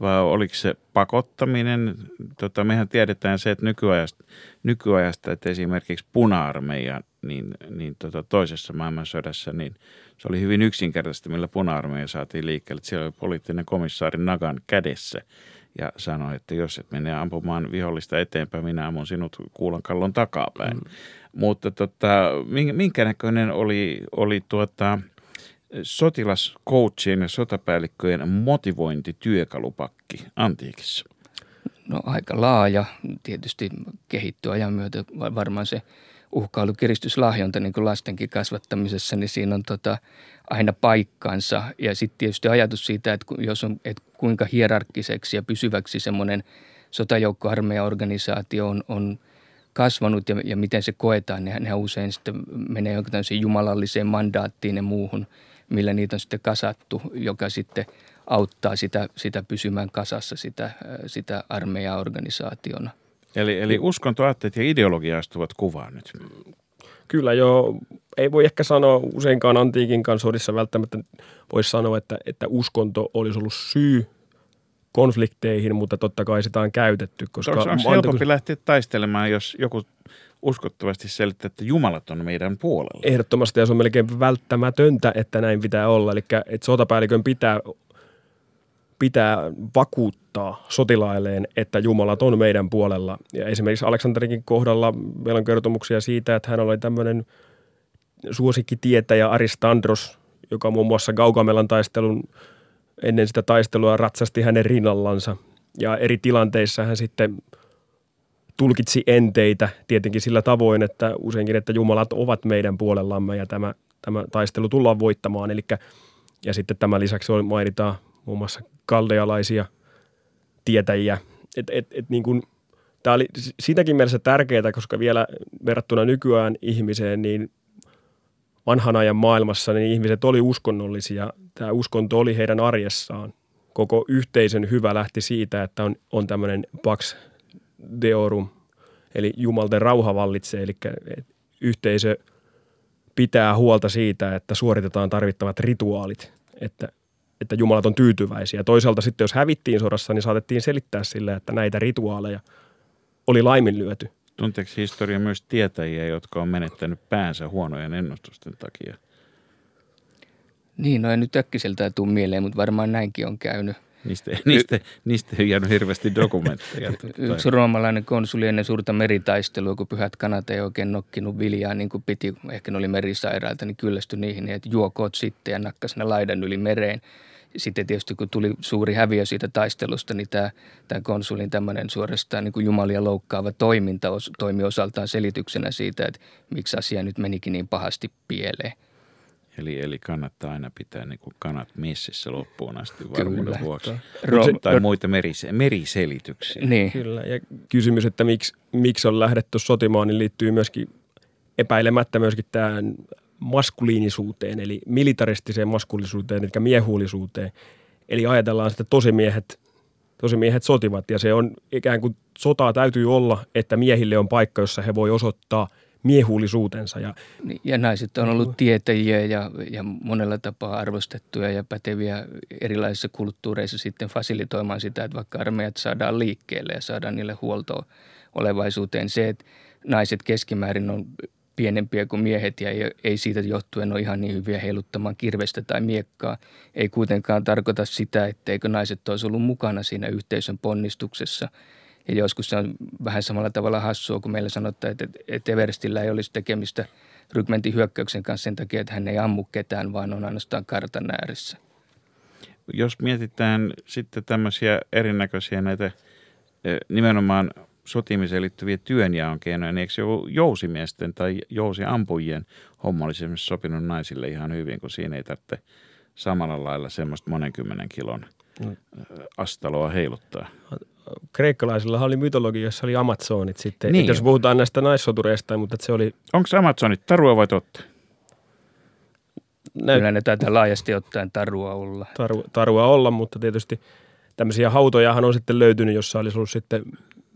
vai oliko se pakottaminen? Tota, mehän tiedetään se, että nykyajasta, nykyajasta että esimerkiksi puna-armeija, niin, niin tota, toisessa maailmansodassa, niin se oli hyvin yksinkertaisesti, millä puna-armeija saatiin liikkeelle. Siellä oli poliittinen komissaari Nagan kädessä ja sanoi, että jos et mene ampumaan vihollista eteenpäin, minä ammun sinut kuulankallon takapäin. Mm. Mutta tota, minkä näköinen oli, oli tuota, sotilaskoutien ja sotapäällikköjen motivointityökalupakki antiikissa? No aika laaja. Tietysti kehittyy ajan myötä varmaan se uhkailu, kiristys, lahjonta, niin kuin lastenkin kasvattamisessa, niin siinä on tota aina paikkansa. Ja sitten tietysti ajatus siitä, että, jos on, että kuinka hierarkkiseksi ja pysyväksi semmoinen sotajoukkoarmeijaorganisaatio on, on kasvanut ja, ja miten se koetaan, niin nehän usein sitten menee jonkin tämmöiseen jumalalliseen mandaattiin ja muuhun, millä niitä on sitten kasattu, joka sitten auttaa sitä, sitä pysymään kasassa sitä, sitä armeijaorganisaationa. Eli, eli uskontoaatteet ja ideologia astuvat kuvaan nyt. Kyllä joo. Ei voi ehkä sanoa useinkaan antiikinkaan sodissa välttämättä voisi sanoa, että, että uskonto olisi ollut syy konflikteihin, mutta totta kai sitä on käytetty. Koska onko antiikus... helpompi lähteä taistelemaan, jos joku uskottavasti selittää, että jumalat on meidän puolella? Ehdottomasti ja se on melkein välttämätöntä, että näin pitää olla. Eli että sotapäällikön pitää... pitää vakuuttaa sotilailleen, että jumalat on meidän puolella. Ja esimerkiksi Aleksanterikin kohdalla meillä on kertomuksia siitä, että hän oli tämmöinen suosikkitietäjä Aristandros, joka muun muassa Gaugamelan taistelun ennen sitä taistelua ratsasti hänen rinnallansa. Ja eri tilanteissa hän sitten tulkitsi enteitä tietenkin sillä tavoin, että useinkin, että jumalat ovat meidän puolellamme ja tämä, tämä taistelu tullaan voittamaan. Elikkä, ja sitten tämän lisäksi mainitaan muun muassa kaldealaisia tietäjiä. Et, et, et niin kun, tää oli sitäkin mielessä tärkeää, koska vielä verrattuna nykyään ihmiseen, niin vanhan ajan maailmassa niin ihmiset oli uskonnollisia. Tämä uskonto oli heidän arjessaan. Koko yhteisön hyvä lähti siitä, että on, on tämmöinen Pax Deorum, eli jumalten rauha vallitsee, eli yhteisö pitää huolta siitä, että suoritetaan tarvittavat rituaalit, että että jumalat on tyytyväisiä. Toisaalta sitten, jos hävittiin sodassa, niin saatettiin selittää sillä, että näitä rituaaleja oli laiminlyöty. Tunteeko historia myös tietäjiä, jotka on menettänyt päänsä huonojen ennustusten takia? Niin, no ei nyt äkkiseltään tule mieleen, mutta varmaan näinkin on käynyt. Niistä, niistä, niistä ei jäänyt hirveästi dokumentteja. Yksi roomalainen konsuli ennen suurta meritaistelua, kun pyhät kanat ei oikein nokkinut viljaa, niin kuin piti, ehkä ne oli merisairailta, niin kyllästyi niihin, että juokoot sitten ja nakkasi ne laidan yli mereen. Sitten tietysti kun tuli suuri häviö siitä taistelusta, niin tämä, tämä konsulin tämmöinen suorastaan niin kuin jumalia loukkaava toiminta toimi osaltaan selityksenä siitä, että miksi asia nyt menikin niin pahasti pieleen. Eli, eli kannattaa aina pitää niin kuin kanat messissä loppuun asti varmuuden vuoksi. Rom- tai muita merise- meriselityksiä. Niin. Kyllä. Ja kysymys, että miksi, miksi on lähdetty sotimaan, niin liittyy myöskin epäilemättä myöskin tähän maskuliinisuuteen, eli militaristiseen maskuliinisuuteen, eli miehuulisuuteen. Eli ajatellaan sitä, että tosimiehet, tosimiehet sotivat ja se on ikään kuin sotaa täytyy olla, että miehille on paikka, jossa he voi osoittaa miehuulisuutensa. Ja, ja naiset on ollut tietäjiä ja, ja monella tapaa arvostettuja ja päteviä erilaisissa kulttuureissa sitten fasilitoimaan sitä, että vaikka armeijat saadaan liikkeelle ja saadaan niille huoltoa olevaisuuteen. Se, että naiset keskimäärin on pienempiä kuin miehet ja ei, ei siitä johtuen ole ihan niin hyviä heiluttamaan kirvestä tai miekkaa, ei kuitenkaan tarkoita sitä, etteikö naiset olisi ollut mukana siinä yhteisön ponnistuksessa. Ja joskus se on vähän samalla tavalla hassua, kun meillä sanotaan, että, että Everstillä ei olisi tekemistä rykmentin hyökkäyksen kanssa sen takia, että hän ei ammu ketään, vaan on ainoastaan kartan ääressä. Jos mietitään sitten tämmöisiä erinäköisiä näitä nimenomaan sotimiseen liittyviä työnjaon keinoja, niin eikö jousimiesten tai jousiampujien homma olisi esimerkiksi sopinut naisille ihan hyvin, kun siinä ei tarvitse samalla lailla semmoista monenkymmenen kilon astaloa heiluttaa? Kreikkalaisilla oli mytologiassa oli amatsonit sitten, niin jos puhutaan näistä naissotureista, mutta se oli... Onko amatsonit tarua vai totta? Kyllä ne taitaa laajasti ottaen tarua olla. Tarua, tarua olla, mutta tietysti tämmöisiä hautojahan on sitten löytynyt, jossa olisi ollut sitten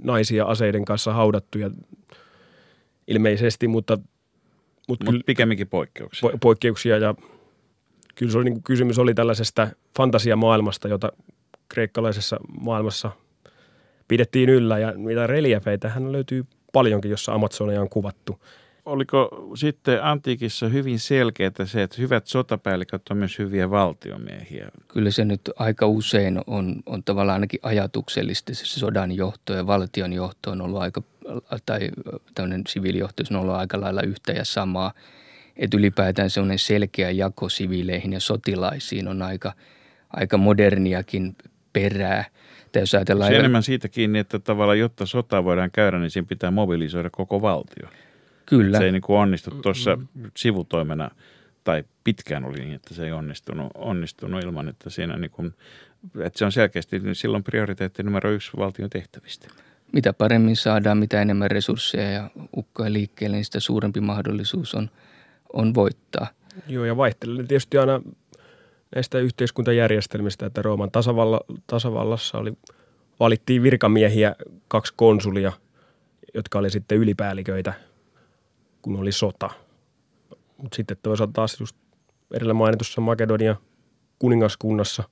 naisia aseiden kanssa haudattuja ilmeisesti, mutta... Mutta Mut pikemminkin poikkeuksia. Po, poikkeuksia ja kyllä se oli, niin kysymys oli tällaisesta fantasiamaailmasta, jota kreikkalaisessa maailmassa pidettiin yllä ja niitä reliefeitähän löytyy paljonkin, jossa Amazonia on kuvattu. Oliko sitten antiikissa hyvin selkeää se, että hyvät sotapäälliköt on myös hyviä valtiomiehiä? Kyllä se nyt aika usein on, on tavallaan ainakin ajatuksellisesti se sodan johto ja valtion johto on ollut aika, tai tämmöinen siviilijohto on ollut aika lailla yhtä ja samaa. Että ylipäätään semmoinen selkeä jako siviileihin ja sotilaisiin on aika, aika moderniakin perää. Se on enemmän siitä kiinni, että tavallaan jotta sotaa voidaan käydä, niin siinä pitää mobilisoida koko valtio. Kyllä. Se ei niin kuin onnistu tuossa sivutoimena, tai pitkään oli niin, että se ei onnistunut, onnistunut ilman, että, siinä niin kuin, että se on selkeästi niin silloin prioriteetti numero yksi valtion tehtävistä. Mitä paremmin saadaan, mitä enemmän resursseja ja ukkoja liikkeelle, niin sitä suurempi mahdollisuus on, on voittaa. Joo, ja vaihtelee tietysti aina näistä yhteiskuntajärjestelmistä, että Rooman tasavalla, tasavallassa oli, valittiin virkamiehiä kaksi konsulia, jotka oli sitten ylipäälliköitä, kun oli sota. Mutta sitten toisaalta taas just edellä mainitussa Makedonian kuningaskunnassa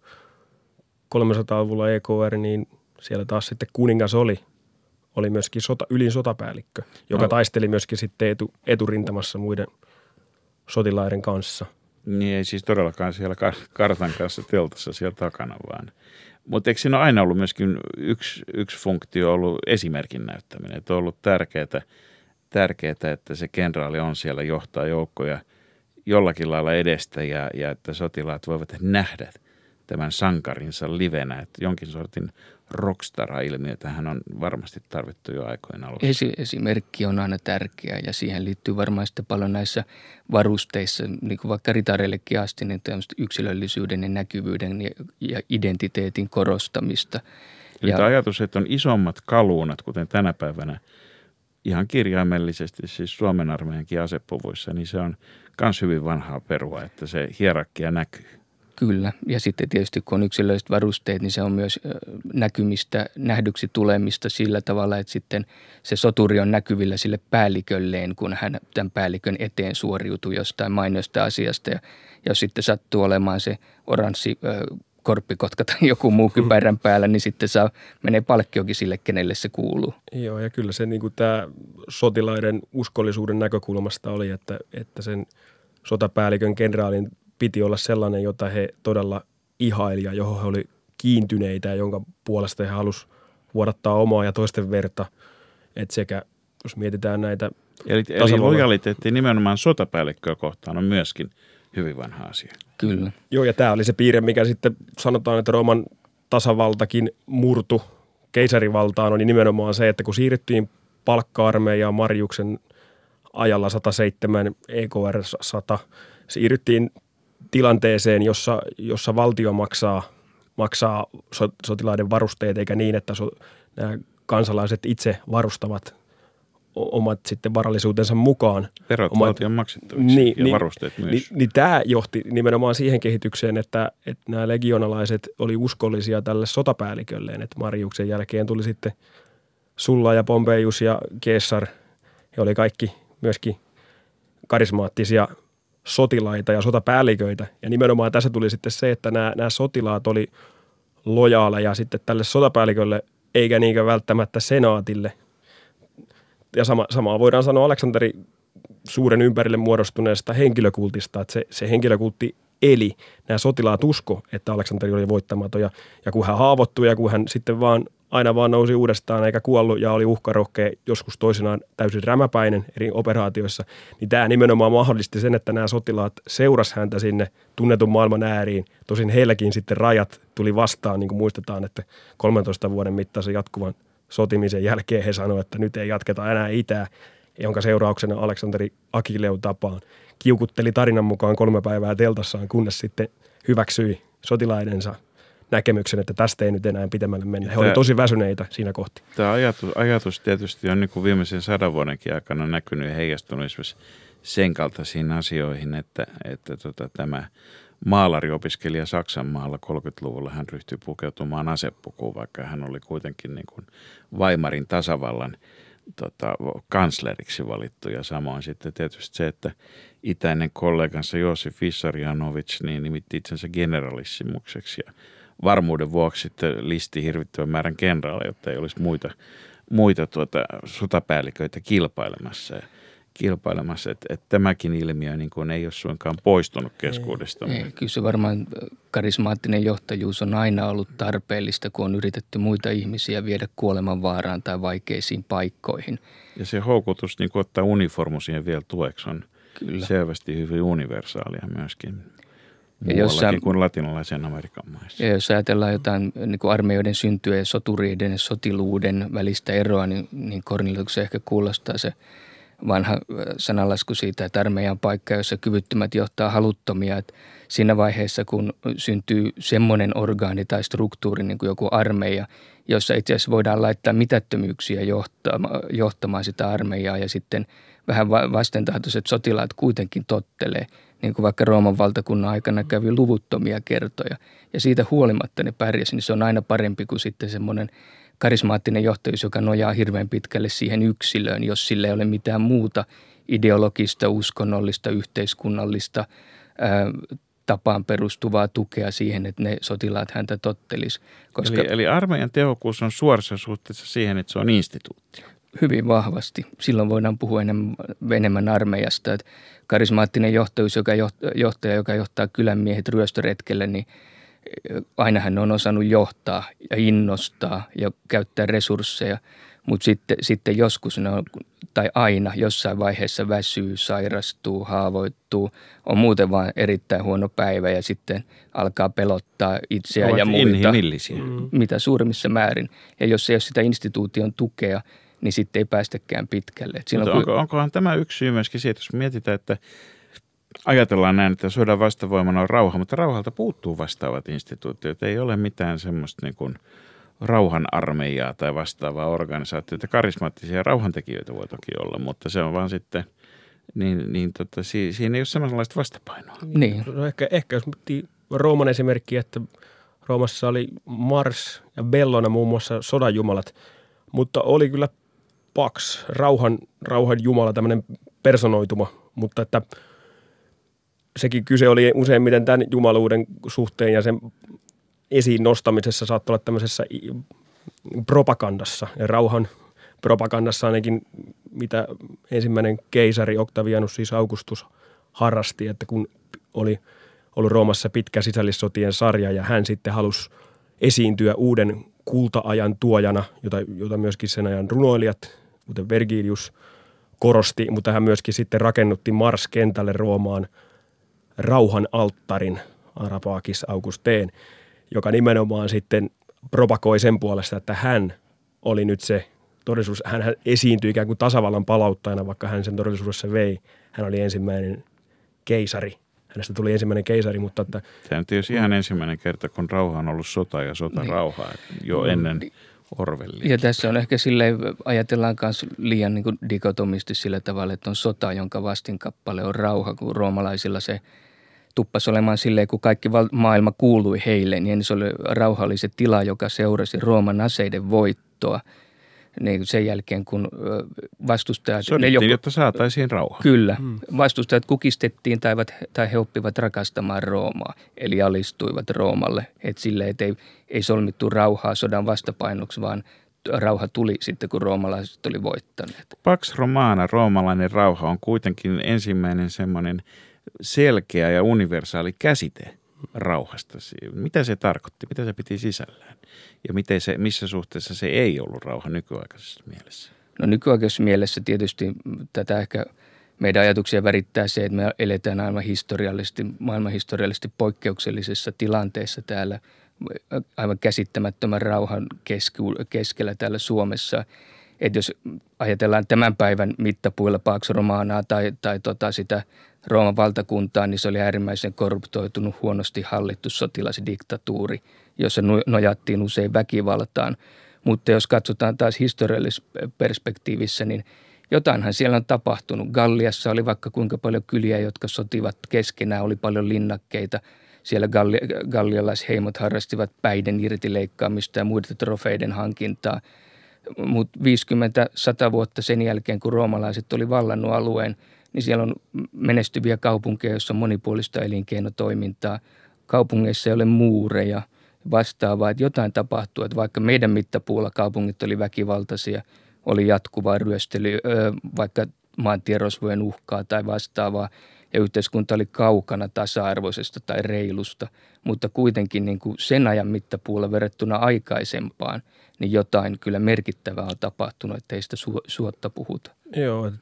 kolmesataa-luvulla E K R, niin siellä taas sitten kuningas oli, oli myöskin sota, ylin sotapäällikkö, joka no. taisteli myöskin sitten etu, eturintamassa muiden sotilaiden kanssa. Niin ei siis todellakaan siellä kartan kanssa teltassa siellä takana vaan. Mutta eikö siinä ole aina ollut myöskin yksi, yksi funktio ollut esimerkin näyttäminen, että on ollut tärkeää, tärkeää, että se kenraali on siellä johtaa joukkoja jollakin lailla edestä ja, ja että sotilaat voivat nähdä tämän sankarinsa livenä. Että jonkin sortin rockstara-ilmiötä hän on varmasti tarvittu jo aikojen alussa. Esi- esimerkki on aina tärkeä ja siihen liittyy varmaan sitten paljon näissä varusteissa, niin kuin vaikka ritareillekin asti, niin tämmöistä yksilöllisyyden ja näkyvyyden ja, ja identiteetin korostamista. Eli ja tämä ajatus, että on isommat kaluunat, kuten tänä päivänä, ihan kirjaimellisesti, siis Suomen armeijankin asepuvuissa, niin se on myös hyvin vanhaa perua, että se hierarkia näkyy. Kyllä, ja sitten tietysti kun on yksilölliset varusteet, niin se on myös näkymistä, nähdyksi tulemista sillä tavalla, että sitten se soturi on näkyvillä sille päällikölleen, kun hän tämän päällikön eteen suoriutuu jostain mainiosta asiasta. Ja jos sitten sattuu olemaan se oranssi korppikotka tai joku muu kypärän päällä, niin sitten saa, menee palkkiokin sille, kenelle se kuuluu. Joo, ja kyllä se niin kuin tämä sotilaiden uskollisuuden näkökulmasta oli, että, että sen sotapäällikön kenraalin piti olla sellainen, jota he todella ihaili ja johon he oli kiintyneitä ja jonka puolesta he halusi vuodattaa omaa ja toisten verta. Että sekä, jos mietitään näitä... Eli, eli lojaliteetti nimenomaan sotapäällikköä kohtaan on myöskin hyvin vanha asia. Kyllä. Joo, ja tämä oli se piirre, mikä sitten sanotaan, että Rooman tasavaltakin murtu keisarivaltaan, oli nimenomaan se, että kun siirryttiin palkka-armeijaan Marjuksen ajalla sata seitsemän, E K R sata, siirryttiin tilanteeseen, jossa, jossa valtio maksaa, maksaa sotilaiden varusteet, eikä niin, että so, nämä kansalaiset itse varustavat omat sitten varallisuutensa mukaan. Verot omat, valtion maksettaviksi niin, ja niin, varusteet myös. Niin, niin tämä johti nimenomaan siihen kehitykseen, että, että nämä legionalaiset oli uskollisia tälle sotapäällikölleen. Että Mariuksen jälkeen tuli sitten Sulla ja Pompeius ja Caesar. He oli kaikki myöskin karismaattisia sotilaita ja sotapäälliköitä. Ja nimenomaan tässä tuli sitten se, että nämä, nämä sotilaat oli lojaaleja sitten tälle sotapäällikölle, eikä niinkään välttämättä senaatille. Ja sama, samaa voidaan sanoa Aleksanteri suuren ympärille muodostuneesta henkilökultista, että se, se henkilökultti eli. Nämä sotilaat usko, että Aleksanteri oli voittamaton ja, ja kun hän haavoittui ja kun hän sitten vaan aina vaan nousi uudestaan eikä kuollut ja oli uhkarohkea, joskus toisinaan täysin rämäpäinen eri operaatioissa, niin tämä nimenomaan mahdollisti sen, että nämä sotilaat seurasi häntä sinne tunnetun maailman ääriin. Tosin heilläkin sitten rajat tuli vastaan, niin kuin muistetaan, että kolmentoista vuoden mittaisen jatkuvan sotimisen jälkeen he sanoivat, että nyt ei jatketa enää itää, jonka seurauksena Aleksanteri Akileun tapaan kiukutteli tarinan mukaan kolme päivää teltassaan, kunnes sitten hyväksyi sotilaidensa näkemyksen, että tästä ei nyt enää pitemmälle mennä. He tämä, olivat tosi väsyneitä siinä kohti. Tämä ajatus, ajatus tietysti on niin kuin viimeisen sadan vuodenkin aikana näkynyt ja heijastunut esimerkiksi sen kaltaisiin asioihin, että, että tota, tämä maalariopiskelija Saksan maalla kolmekymmentäluvulla hän ryhtyi pukeutumaan asepukuun, vaikka hän oli kuitenkin niin kuin Weimarin tasavallan tota, kansleriksi valittu. Ja samoin sitten tietysti se, että itäinen kollegansa Joosif Vissarionovic niin nimitti itsensä generalissimukseksi ja varmuuden vuoksi sitten listi hirvittävän määrän kenraaleja, jotta ei olisi muita, muita tuota, sotapäälliköitä kilpailemassa. kilpailemassa, että, että tämäkin ilmiö niin kuin ei ole suinkaan poistunut keskuudesta. Ei, ei. Kyllä se varmaan karismaattinen johtajuus on aina ollut tarpeellista, kun on yritetty muita ihmisiä viedä kuolemanvaaraan tai vaikeisiin paikkoihin. Ja se houkutus niin kuin ottaa uniformu siihen vielä tueksi on kyllä selvästi hyvin universaalia myöskin muuallakin kuin latinalaisen Amerikan maissa. Ja jos ajatellaan jotain niin kuin armeijoiden syntyä ja soturien ja sotiluuden välistä eroa, niin, niin Korneliuksen ehkä kuulostaa se vanha sanalasku siitä, että armeijan paikka, jossa kyvyttömät johtaa haluttomia. Että siinä vaiheessa, kun syntyy semmoinen orgaani tai struktuuri, niin kuin joku armeija, jossa itse asiassa voidaan laittaa mitättömyyksiä johtamaan sitä armeijaa ja sitten vähän vastentahtoiset sotilaat kuitenkin tottelee, niin kuin vaikka Rooman valtakunnan aikana kävi luvuttomia kertoja. Ja siitä huolimatta ne pärjäsi, niin se on aina parempi kuin sitten semmoinen karismaattinen johtajuus, joka nojaa hirveän pitkälle siihen yksilöön, jos sillä ei ole mitään muuta ideologista, uskonnollista, yhteiskunnallista ää, tapaan perustuvaa tukea siihen, että ne sotilaat häntä tottelisi. Koska eli, eli armeijan tehokkuus on suorassa suhteessa siihen, että se on instituutio. Hyvin vahvasti. Silloin voidaan puhua enemmän, enemmän armeijasta. Että karismaattinen johtajuus, joka johtaja, joka johtaa kylän miehet ryöstöretkelle, niin aina hän on osannut johtaa ja innostaa ja käyttää resursseja, mutta sitten, sitten joskus ne on, tai aina jossain vaiheessa väsyy, sairastuu, haavoittuu, on muuten vaan erittäin huono päivä ja sitten alkaa pelottaa itseään ja muita, mitä suurimmissa määrin. Ja jos ei ole sitä instituution tukea, niin sitten ei päästäkään pitkälle. Silloin, onko, kun... Onkohan tämä yksi syy myöskin siitä, jos mietitään, että ajatellaan näin, että sodan vastavoimana on rauha, mutta rauhalta puuttuu vastaavat instituutiot. Ei ole mitään semmoista niin kuin rauhanarmeijaa tai vastaavaa organisaatiota. Karismaattisia rauhantekijöitä voi toki olla, mutta se on vaan sitten, niin, niin tota, siinä ei ole samanlaista vastapainoa. Niin. No ehkä, ehkä jos miettii Rooman esimerkki, että Roomassa oli Mars ja Bellona muun muassa sodanjumalat, mutta oli kyllä Pax, rauhan, rauhanjumala, tämmöinen personoituma, mutta että sekin kyse oli useimmiten tämän jumaluuden suhteen ja sen esiin nostamisessa saattoi olla tämmöisessä propagandassa. Ja rauhan propagandassa ainakin, mitä ensimmäinen keisari Octavianus, siis Augustus, harrasti, että kun oli ollut Roomassa pitkä sisällissotien sarja ja hän sitten halusi esiintyä uuden kulta-ajan tuojana, jota, jota myöskin sen ajan runoilijat, kuten Vergilius, korosti, mutta hän myöskin sitten rakennutti Mars-kentälle Roomaan rauhan alttarin, Ara Pacis Augusteen, joka nimenomaan sitten propagoi sen puolesta, että hän oli nyt se todellisuus. Hän esiintyi ikään kuin tasavallan palauttajana, vaikka hän sen todellisuudessa vei. Hän oli ensimmäinen keisari. Hänestä tuli ensimmäinen keisari, mutta että... Tämä nyt ei ole ihan ensimmäinen kerta, kun rauha on ollut sota ja sota niin. Rauhaa jo ennen Orwellia. Ja tässä on ehkä silleen, ajatellaan myös liian niin kuin dikotomisti sillä tavalla, että on sota, jonka vastinkappale on rauha, kun roomalaisilla se tuppasi olemaan silleen, kun kaikki maailma kuului heille, niin ensin oli, rauha oli se tila, joka seurasi Rooman aseiden voittoa. Niin sen jälkeen, kun vastustajat... Sodittiin, joku, jotta saataisiin rauha. Kyllä. Hmm. Vastustajat kukistettiin tai, tai he oppivat rakastamaan Roomaa, eli alistuivat Roomalle. Että sille, et ei, ei solmittu rauhaa sodan vastapainoksi, vaan rauha tuli sitten, kun roomalaiset oli voittaneet. Pax Romana, roomalainen rauha, on kuitenkin ensimmäinen semmoinen selkeä ja universaali käsite rauhasta. Mitä se tarkoitti? Mitä se piti sisällään? Ja miten se, missä suhteessa se ei ollut rauha nykyaikaisessa mielessä? No nykyaikaisessa mielessä tietysti tätä ehkä meidän ajatuksia värittää se, että me eletään aivan historiallisesti, maailmanhistoriallisesti poikkeuksellisessa tilanteessa täällä, aivan käsittämättömän rauhan keskellä täällä Suomessa. Että jos ajatellaan tämän päivän mittapuilla Pax Romanaa tai, tai tota sitä Rooman valtakuntaa, niin se oli äärimmäisen korruptoitunut, huonosti hallittu sotilasdiktatuuri, jossa nojattiin usein väkivaltaan. Mutta jos katsotaan taas historiallisessa perspektiivissä, niin Jotainhan siellä on tapahtunut. Galliassa oli vaikka kuinka paljon kyliä, jotka sotivat keskenään, oli paljon linnakkeita. Siellä galli- gallialaisheimot harrastivat päiden irtileikkaamista ja muiden trofeiden hankintaa. Mutta viisikymmentä sata vuotta sen jälkeen, kun roomalaiset oli vallannut alueen, niin siellä on menestyviä kaupunkeja, joissa on monipuolista elinkeinotoimintaa. Kaupungeissa ei ole muureja vastaavaa, että jotain tapahtuu. Että vaikka meidän mittapuulla kaupungit oli väkivaltaisia, oli jatkuvaa ryöstelyä, vaikka maantierosvojen uhkaa tai vastaavaa, ja yhteiskunta oli kaukana tasa-arvoisesta tai reilusta, mutta kuitenkin niin kuin sen ajan mittapuulla verrattuna aikaisempaan, niin jotain kyllä merkittävää on tapahtunut, ettei sitä su- suotta puhuta. Joo,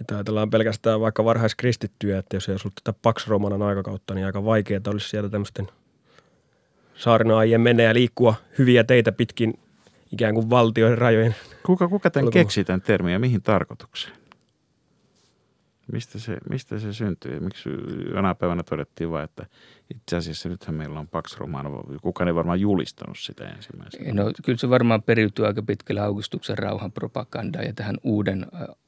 että ajatellaan pelkästään vaikka varhaiskristittyjä, että jos ei olisi ollut tätä Pax Romanan aikakautta, niin aika vaikeaa olisi sieltä tämmöisten saarnaajien mennä ja liikkua hyviä teitä pitkin ikään kuin valtioiden rajojen. Kuka, kuka tämän keksi tämän termin ja mihin tarkoitukseen? Mistä se, mistä se syntyi? Miksi jonain päivänä todettiin vaan, että itse asiassa nythän meillä on Pax Romana. Kukaan ei varmaan julistanut sitä ensimmäisenä. No, kyllä se varmaan periytyy aika pitkälle Augustuksen rauhanpropagandaan ja tähän uuden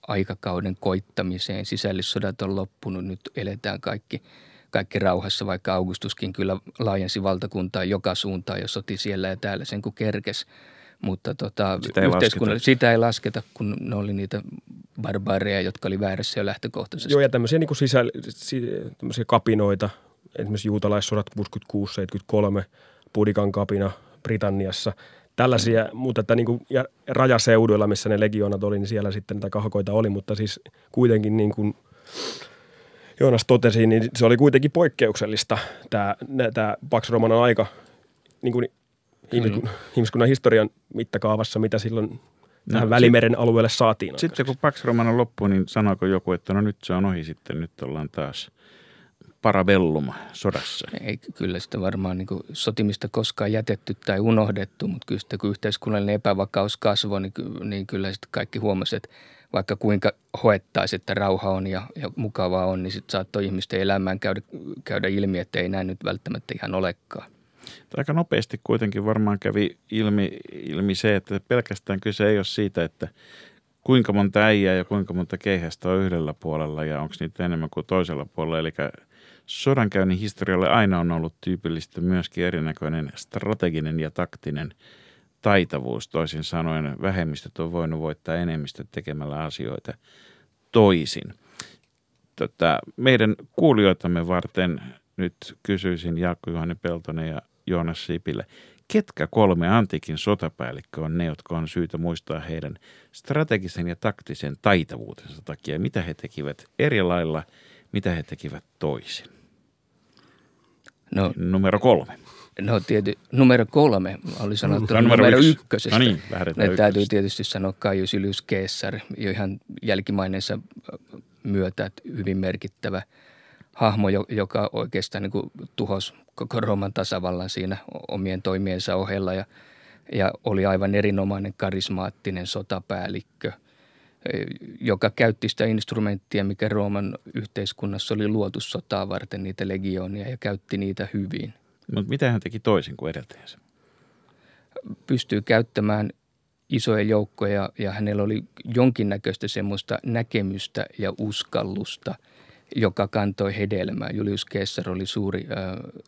aikakauden koittamiseen. Sisällissodat on loppunut, nyt eletään kaikki, kaikki rauhassa, vaikka Augustuskin kyllä laajensi valtakuntaa joka suuntaan ja soti siellä ja täällä sen kun kerkesi. Mutta tota, sitä, ei sitä ei lasketa, kun ne oli niitä barbaareja, jotka oli väärässä jo lähtökohtaisesti. Joo, ja tämmöisiä, niin kuin sisäl, tämmöisiä kapinoita, esimerkiksi juutalaissodat kuusikymmentäkuusi seitsemänkymmentäkolme, Pudikan kapina Britanniassa, tällaisia, mm. mutta että niin kuin rajaseuduilla, missä ne legioonat oli, niin siellä sitten niitä kahkoita oli, mutta siis kuitenkin niin kuin Joonas totesi, niin se oli kuitenkin poikkeuksellista tämä, tämä Pax Romanan aika, niin kuin Ihmiskunnan, ihmiskunnan historian mittakaavassa, mitä silloin tähän no, Välimeren sit, alueelle saatiin. Sitten kun Pax Romana loppui, niin sanoiko joku, että no nyt se on ohi sitten, nyt ollaan taas parabellum sodassa? Ei kyllä sitä varmaan niin kuin sotimista koskaan jätetty tai unohdettu, mutta kyllä sitä kun yhteiskunnallinen epävakaus kasvoi, niin, niin kyllä sitten kaikki huomasi, että vaikka kuinka hoettaisi, että rauha on ja, ja mukavaa on, niin sitten saattoi ihmisten elämään käydä, käydä ilmi, että ei näin nyt välttämättä ihan olekaan. Aika nopeasti kuitenkin varmaan kävi ilmi, ilmi se, että pelkästään kyse ei ole siitä, että kuinka monta äijää ja kuinka monta keihästä on yhdellä puolella ja onko niitä enemmän kuin toisella puolella. Eli sodankäynnin historialle aina on ollut tyypillistä myöskin erinäköinen strateginen ja taktinen taitavuus. Toisin sanoen vähemmistöt on voinut voittaa enemmistö tekemällä asioita toisin. Tota, meidän kuulijoitamme varten nyt kysyisin Jaakko-Juhani Peltonen ja Joonas Sipilä, ketkä kolme antiikin sotapäällikköä on ne, jotka on syytä muistaa heidän strategisen ja taktisen taitavuutensa takia? Mitä he tekivät eri lailla, mitä he tekivät toisin? No, numero kolme. No tietysti, numero kolme oli sanottu no, numero, numero yksi. ykkösestä. No niin, lähdetään Täytyy tietysti sanoa Gaius Julius Caesar, jo ihan jälkimainensa myötä hyvin merkittävä hahmo, joka oikeastaan niin kuin tuhosi koko Rooman tasavallan siinä omien toimiensa ohella ja, ja oli aivan erinomainen karismaattinen sotapäällikkö, joka käytti sitä instrumenttia, mikä Rooman yhteiskunnassa oli luotu sotaa varten, niitä legioonia, ja käytti niitä hyvin. Mutta mitä hän teki toisin kuin edeltäjänsä? Pystyy käyttämään isoja joukkoja ja hänellä oli jonkinnäköistä semmoista näkemystä ja uskallusta, joka kantoi hedelmää. Julius Caesar oli suuri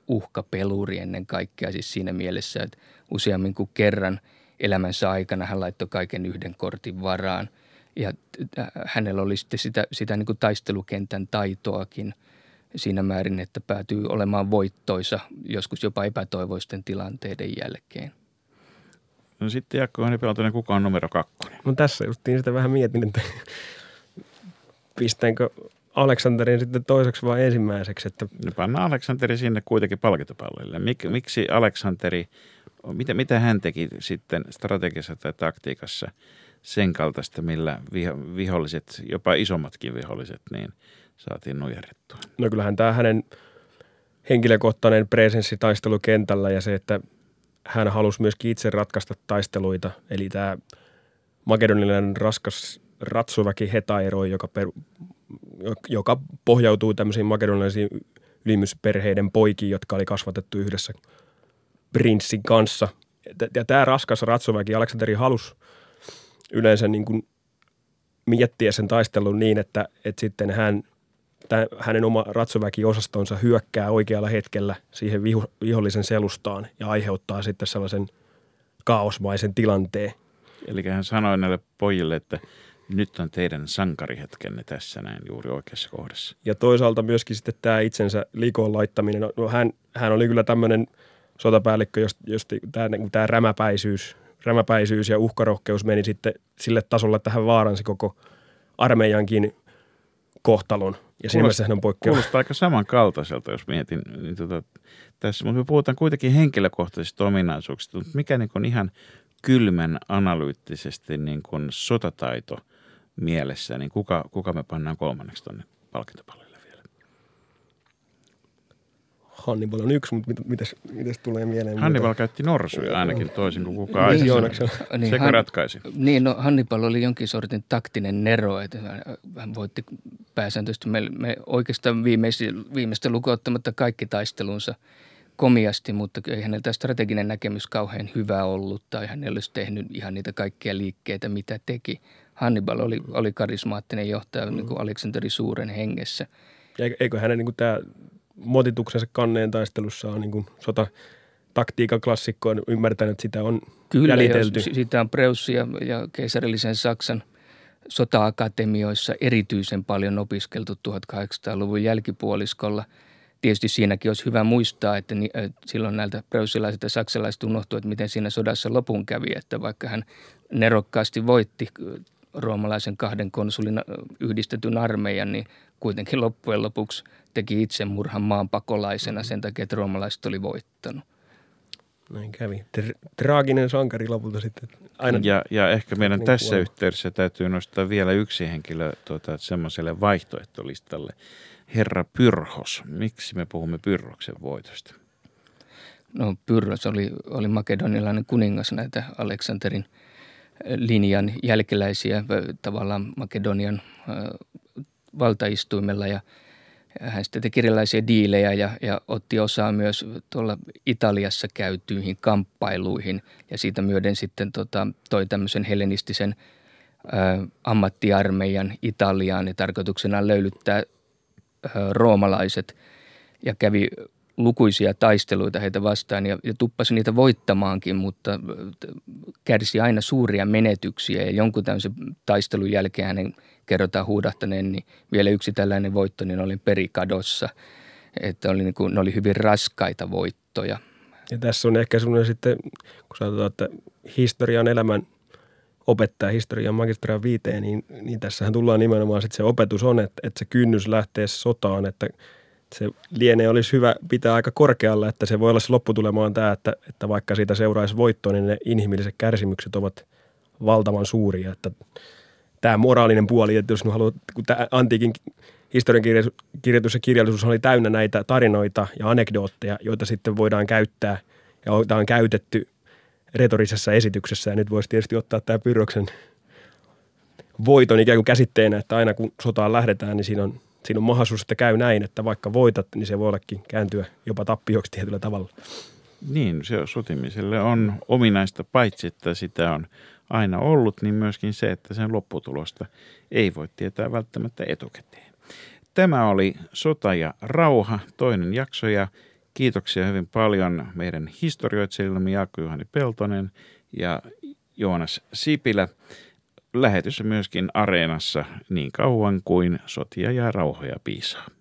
uhkapeluri ennen kaikkea siis siinä mielessä, että useammin kuin kerran elämänsä aikana hän laittoi kaiken yhden kortin varaan. Ja hänellä oli sitten sitä, sitä niin kuin taistelukentän taitoakin siinä määrin, että päätyy olemaan voittoisa joskus jopa epätoivoisten tilanteiden jälkeen. No sitten Jaakko-Juhani Peltonen, kuka on numero kakkonen? No tässä justiin sitä vähän mietin, että pistäänkö Aleksanterin sitten toiseksi vai ensimmäiseksi? Että no panna Aleksanteri sinne kuitenkin palkintopallille. Mik, miksi Aleksanteri, mitä, mitä hän teki sitten strategisessa tai taktiikassa sen kaltaista, millä viholliset, jopa isommatkin viholliset, niin saatiin nujerrettua? No kyllähän tämä hänen henkilökohtainen presenssi taistelukentällä ja se, että hän halusi myöskin itse ratkaista taisteluita. Eli tämä makedonilainen raskas ratsuväki hetaero, joka peru... joka pohjautuu tämmöisiin makedonilaisiin ylimysperheiden poikiin, jotka oli kasvatettu yhdessä prinssin kanssa. Ja tämä raskas ratsuväki, Aleksanteri halusi yleensä niin kuin miettiä sen taistelun niin, että, että sitten hän, tämän, hänen oma ratsuväkiosastonsa hyökkää oikealla hetkellä siihen viho, vihollisen selustaan ja aiheuttaa sitten sellaisen kaosmaisen tilanteen. Eli hän sanoi näille pojille, että nyt on teidän sankarihetkenne tässä näin juuri oikeassa kohdassa. Ja toisaalta myöskin sitten tämä itsensä likoon laittaminen. No, hän, hän oli kyllä tämmöinen sotapäällikkö, jos, jos tämä, tämä rämäpäisyys, rämäpäisyys ja uhkarohkeus meni sitten sille tasolle, että hän vaaransi koko armeijankin kohtalon. Ja siinä mielessä hän on poikkeus. Kuulostaa aika samankaltaiselta, jos mietin niin tota, tässä. Mutta me puhutaan kuitenkin henkilökohtaisista ominaisuuksista, mutta mikä niin kuin ihan kylmän analyyttisesti niin kuin sotataito mielessä, niin kuka, kuka me pannaan kolmanneksi tuonne palkintopallille vielä? Hannibal on yksi, mutta mitäs, mitäs tulee mieleen? Hannibal mitä? Käytti norsuja ainakin toisin kuin kukaan. Niin, niin, Sekä Han, ratkaisi. Niin, no Hannibal oli jonkin sortin taktinen nero, että hän voitti pääsääntöisesti. Me, me oikeastaan viimeistä lukua ottamatta kaikki taistelunsa komiasti, mutta ei hänellä tämä strateginen näkemys kauhean hyvä ollut tai hän ei olisi tehnyt ihan niitä kaikkia liikkeitä, mitä teki. Hannibal oli, oli karismaattinen johtaja mm. niin kuin Aleksanteri Suuren hengessä. Eikö hänen niin kuin tämä motituksensa kanneen taistelussa on niin kuin sotataktiikan klassikko, on ymmärtänyt, että sitä on kyllä jäljitelty? Kyllä, sitä on Preussin ja, ja keisarillisen Saksan sota-akatemioissa erityisen paljon opiskeltu tuhatkahdeksansataaluvun jälkipuoliskolla. Tietysti siinäkin olisi hyvä muistaa, että silloin näiltä preussilaisilta ja saksalaisilta unohtui, että miten siinä sodassa lopun kävi, että vaikka hän nerokkaasti voitti roomalaisen kahden konsulin yhdistetyn armeijan, niin kuitenkin loppujen lopuksi teki itsemurhan maanpakolaisena sen takia, että roomalaiset oli voittanut. Näin kävi. Traaginen sankari lopulta sitten. Aina ja, ja ehkä meidän niin tässä kuolema. Yhteydessä täytyy nostaa vielä yksi henkilö tuota, semmoiselle vaihtoehtolistalle. Herra Pyrrhus. Miksi me puhumme Pyrrhoksen voitosta? No Pyrrhus oli, oli makedonilainen kuningas näitä Aleksanterin linjan jälkeläisiä tavallaan Makedonian äh, valtaistuimella ja hän sitten teki erilaisia diilejä ja, ja otti osaa myös tuolla Italiassa käytyihin kamppailuihin ja siitä myöden sitten tota, toi tämmöisen hellenistisen äh, ammattiarmeijan Italiaan ja tarkoituksena löylyttää roomalaiset ja kävi lukuisia taisteluita heitä vastaan ja, ja tuppasi niitä voittamaankin, mutta kärsi aina suuria menetyksiä ja jonkun tämmöisen taistelun jälkeen hänen kerrotaan huudahtaneen, niin vielä yksi tällainen voitto, niin oli perikadossa, että oli, niin kuin, ne oli hyvin raskaita voittoja. Ja tässä on ehkä semmoinen sitten, kun sanotaan, että historian elämän opettaa historian magistraa viiteen, niin, niin tässähän tullaan nimenomaan sitten se opetus on, että, että se kynnys lähtee sotaan, että se lienee olisi hyvä pitää aika korkealla, että se voi olla se lopputulemaan tämä, että, että vaikka siitä seuraisi voittoa, niin ne inhimilliset kärsimykset ovat valtavan suuria. Että tämä moraalinen puoli, että jos haluat, kun tämä antiikin historiankirjoitus ja kirjallisuus oli täynnä näitä tarinoita ja anekdootteja, joita sitten voidaan käyttää ja joita on käytetty retorisessa esityksessä ja nyt voisi tietysti ottaa tämä Pyrrhoksen voiton ikään kuin käsitteenä, että aina kun sotaan lähdetään, niin siinä on, siinä on mahdollisuus, että käy näin, että vaikka voitat, niin se voi ollakin kääntyä jopa tappioksi tietyllä tavalla. Niin, se sotimiselle on ominaista paitsi, että sitä on aina ollut, niin myöskin se, että sen lopputulosta ei voi tietää välttämättä etukäteen. Tämä oli Sota ja rauha, toinen jakso ja kiitoksia hyvin paljon meidän historioitsijoillemme Jaakko-Juhani Peltonen ja Joonas Sipilä. Lähetys myöskin Areenassa niin kauan kuin sotia ja rauhoja piisaa.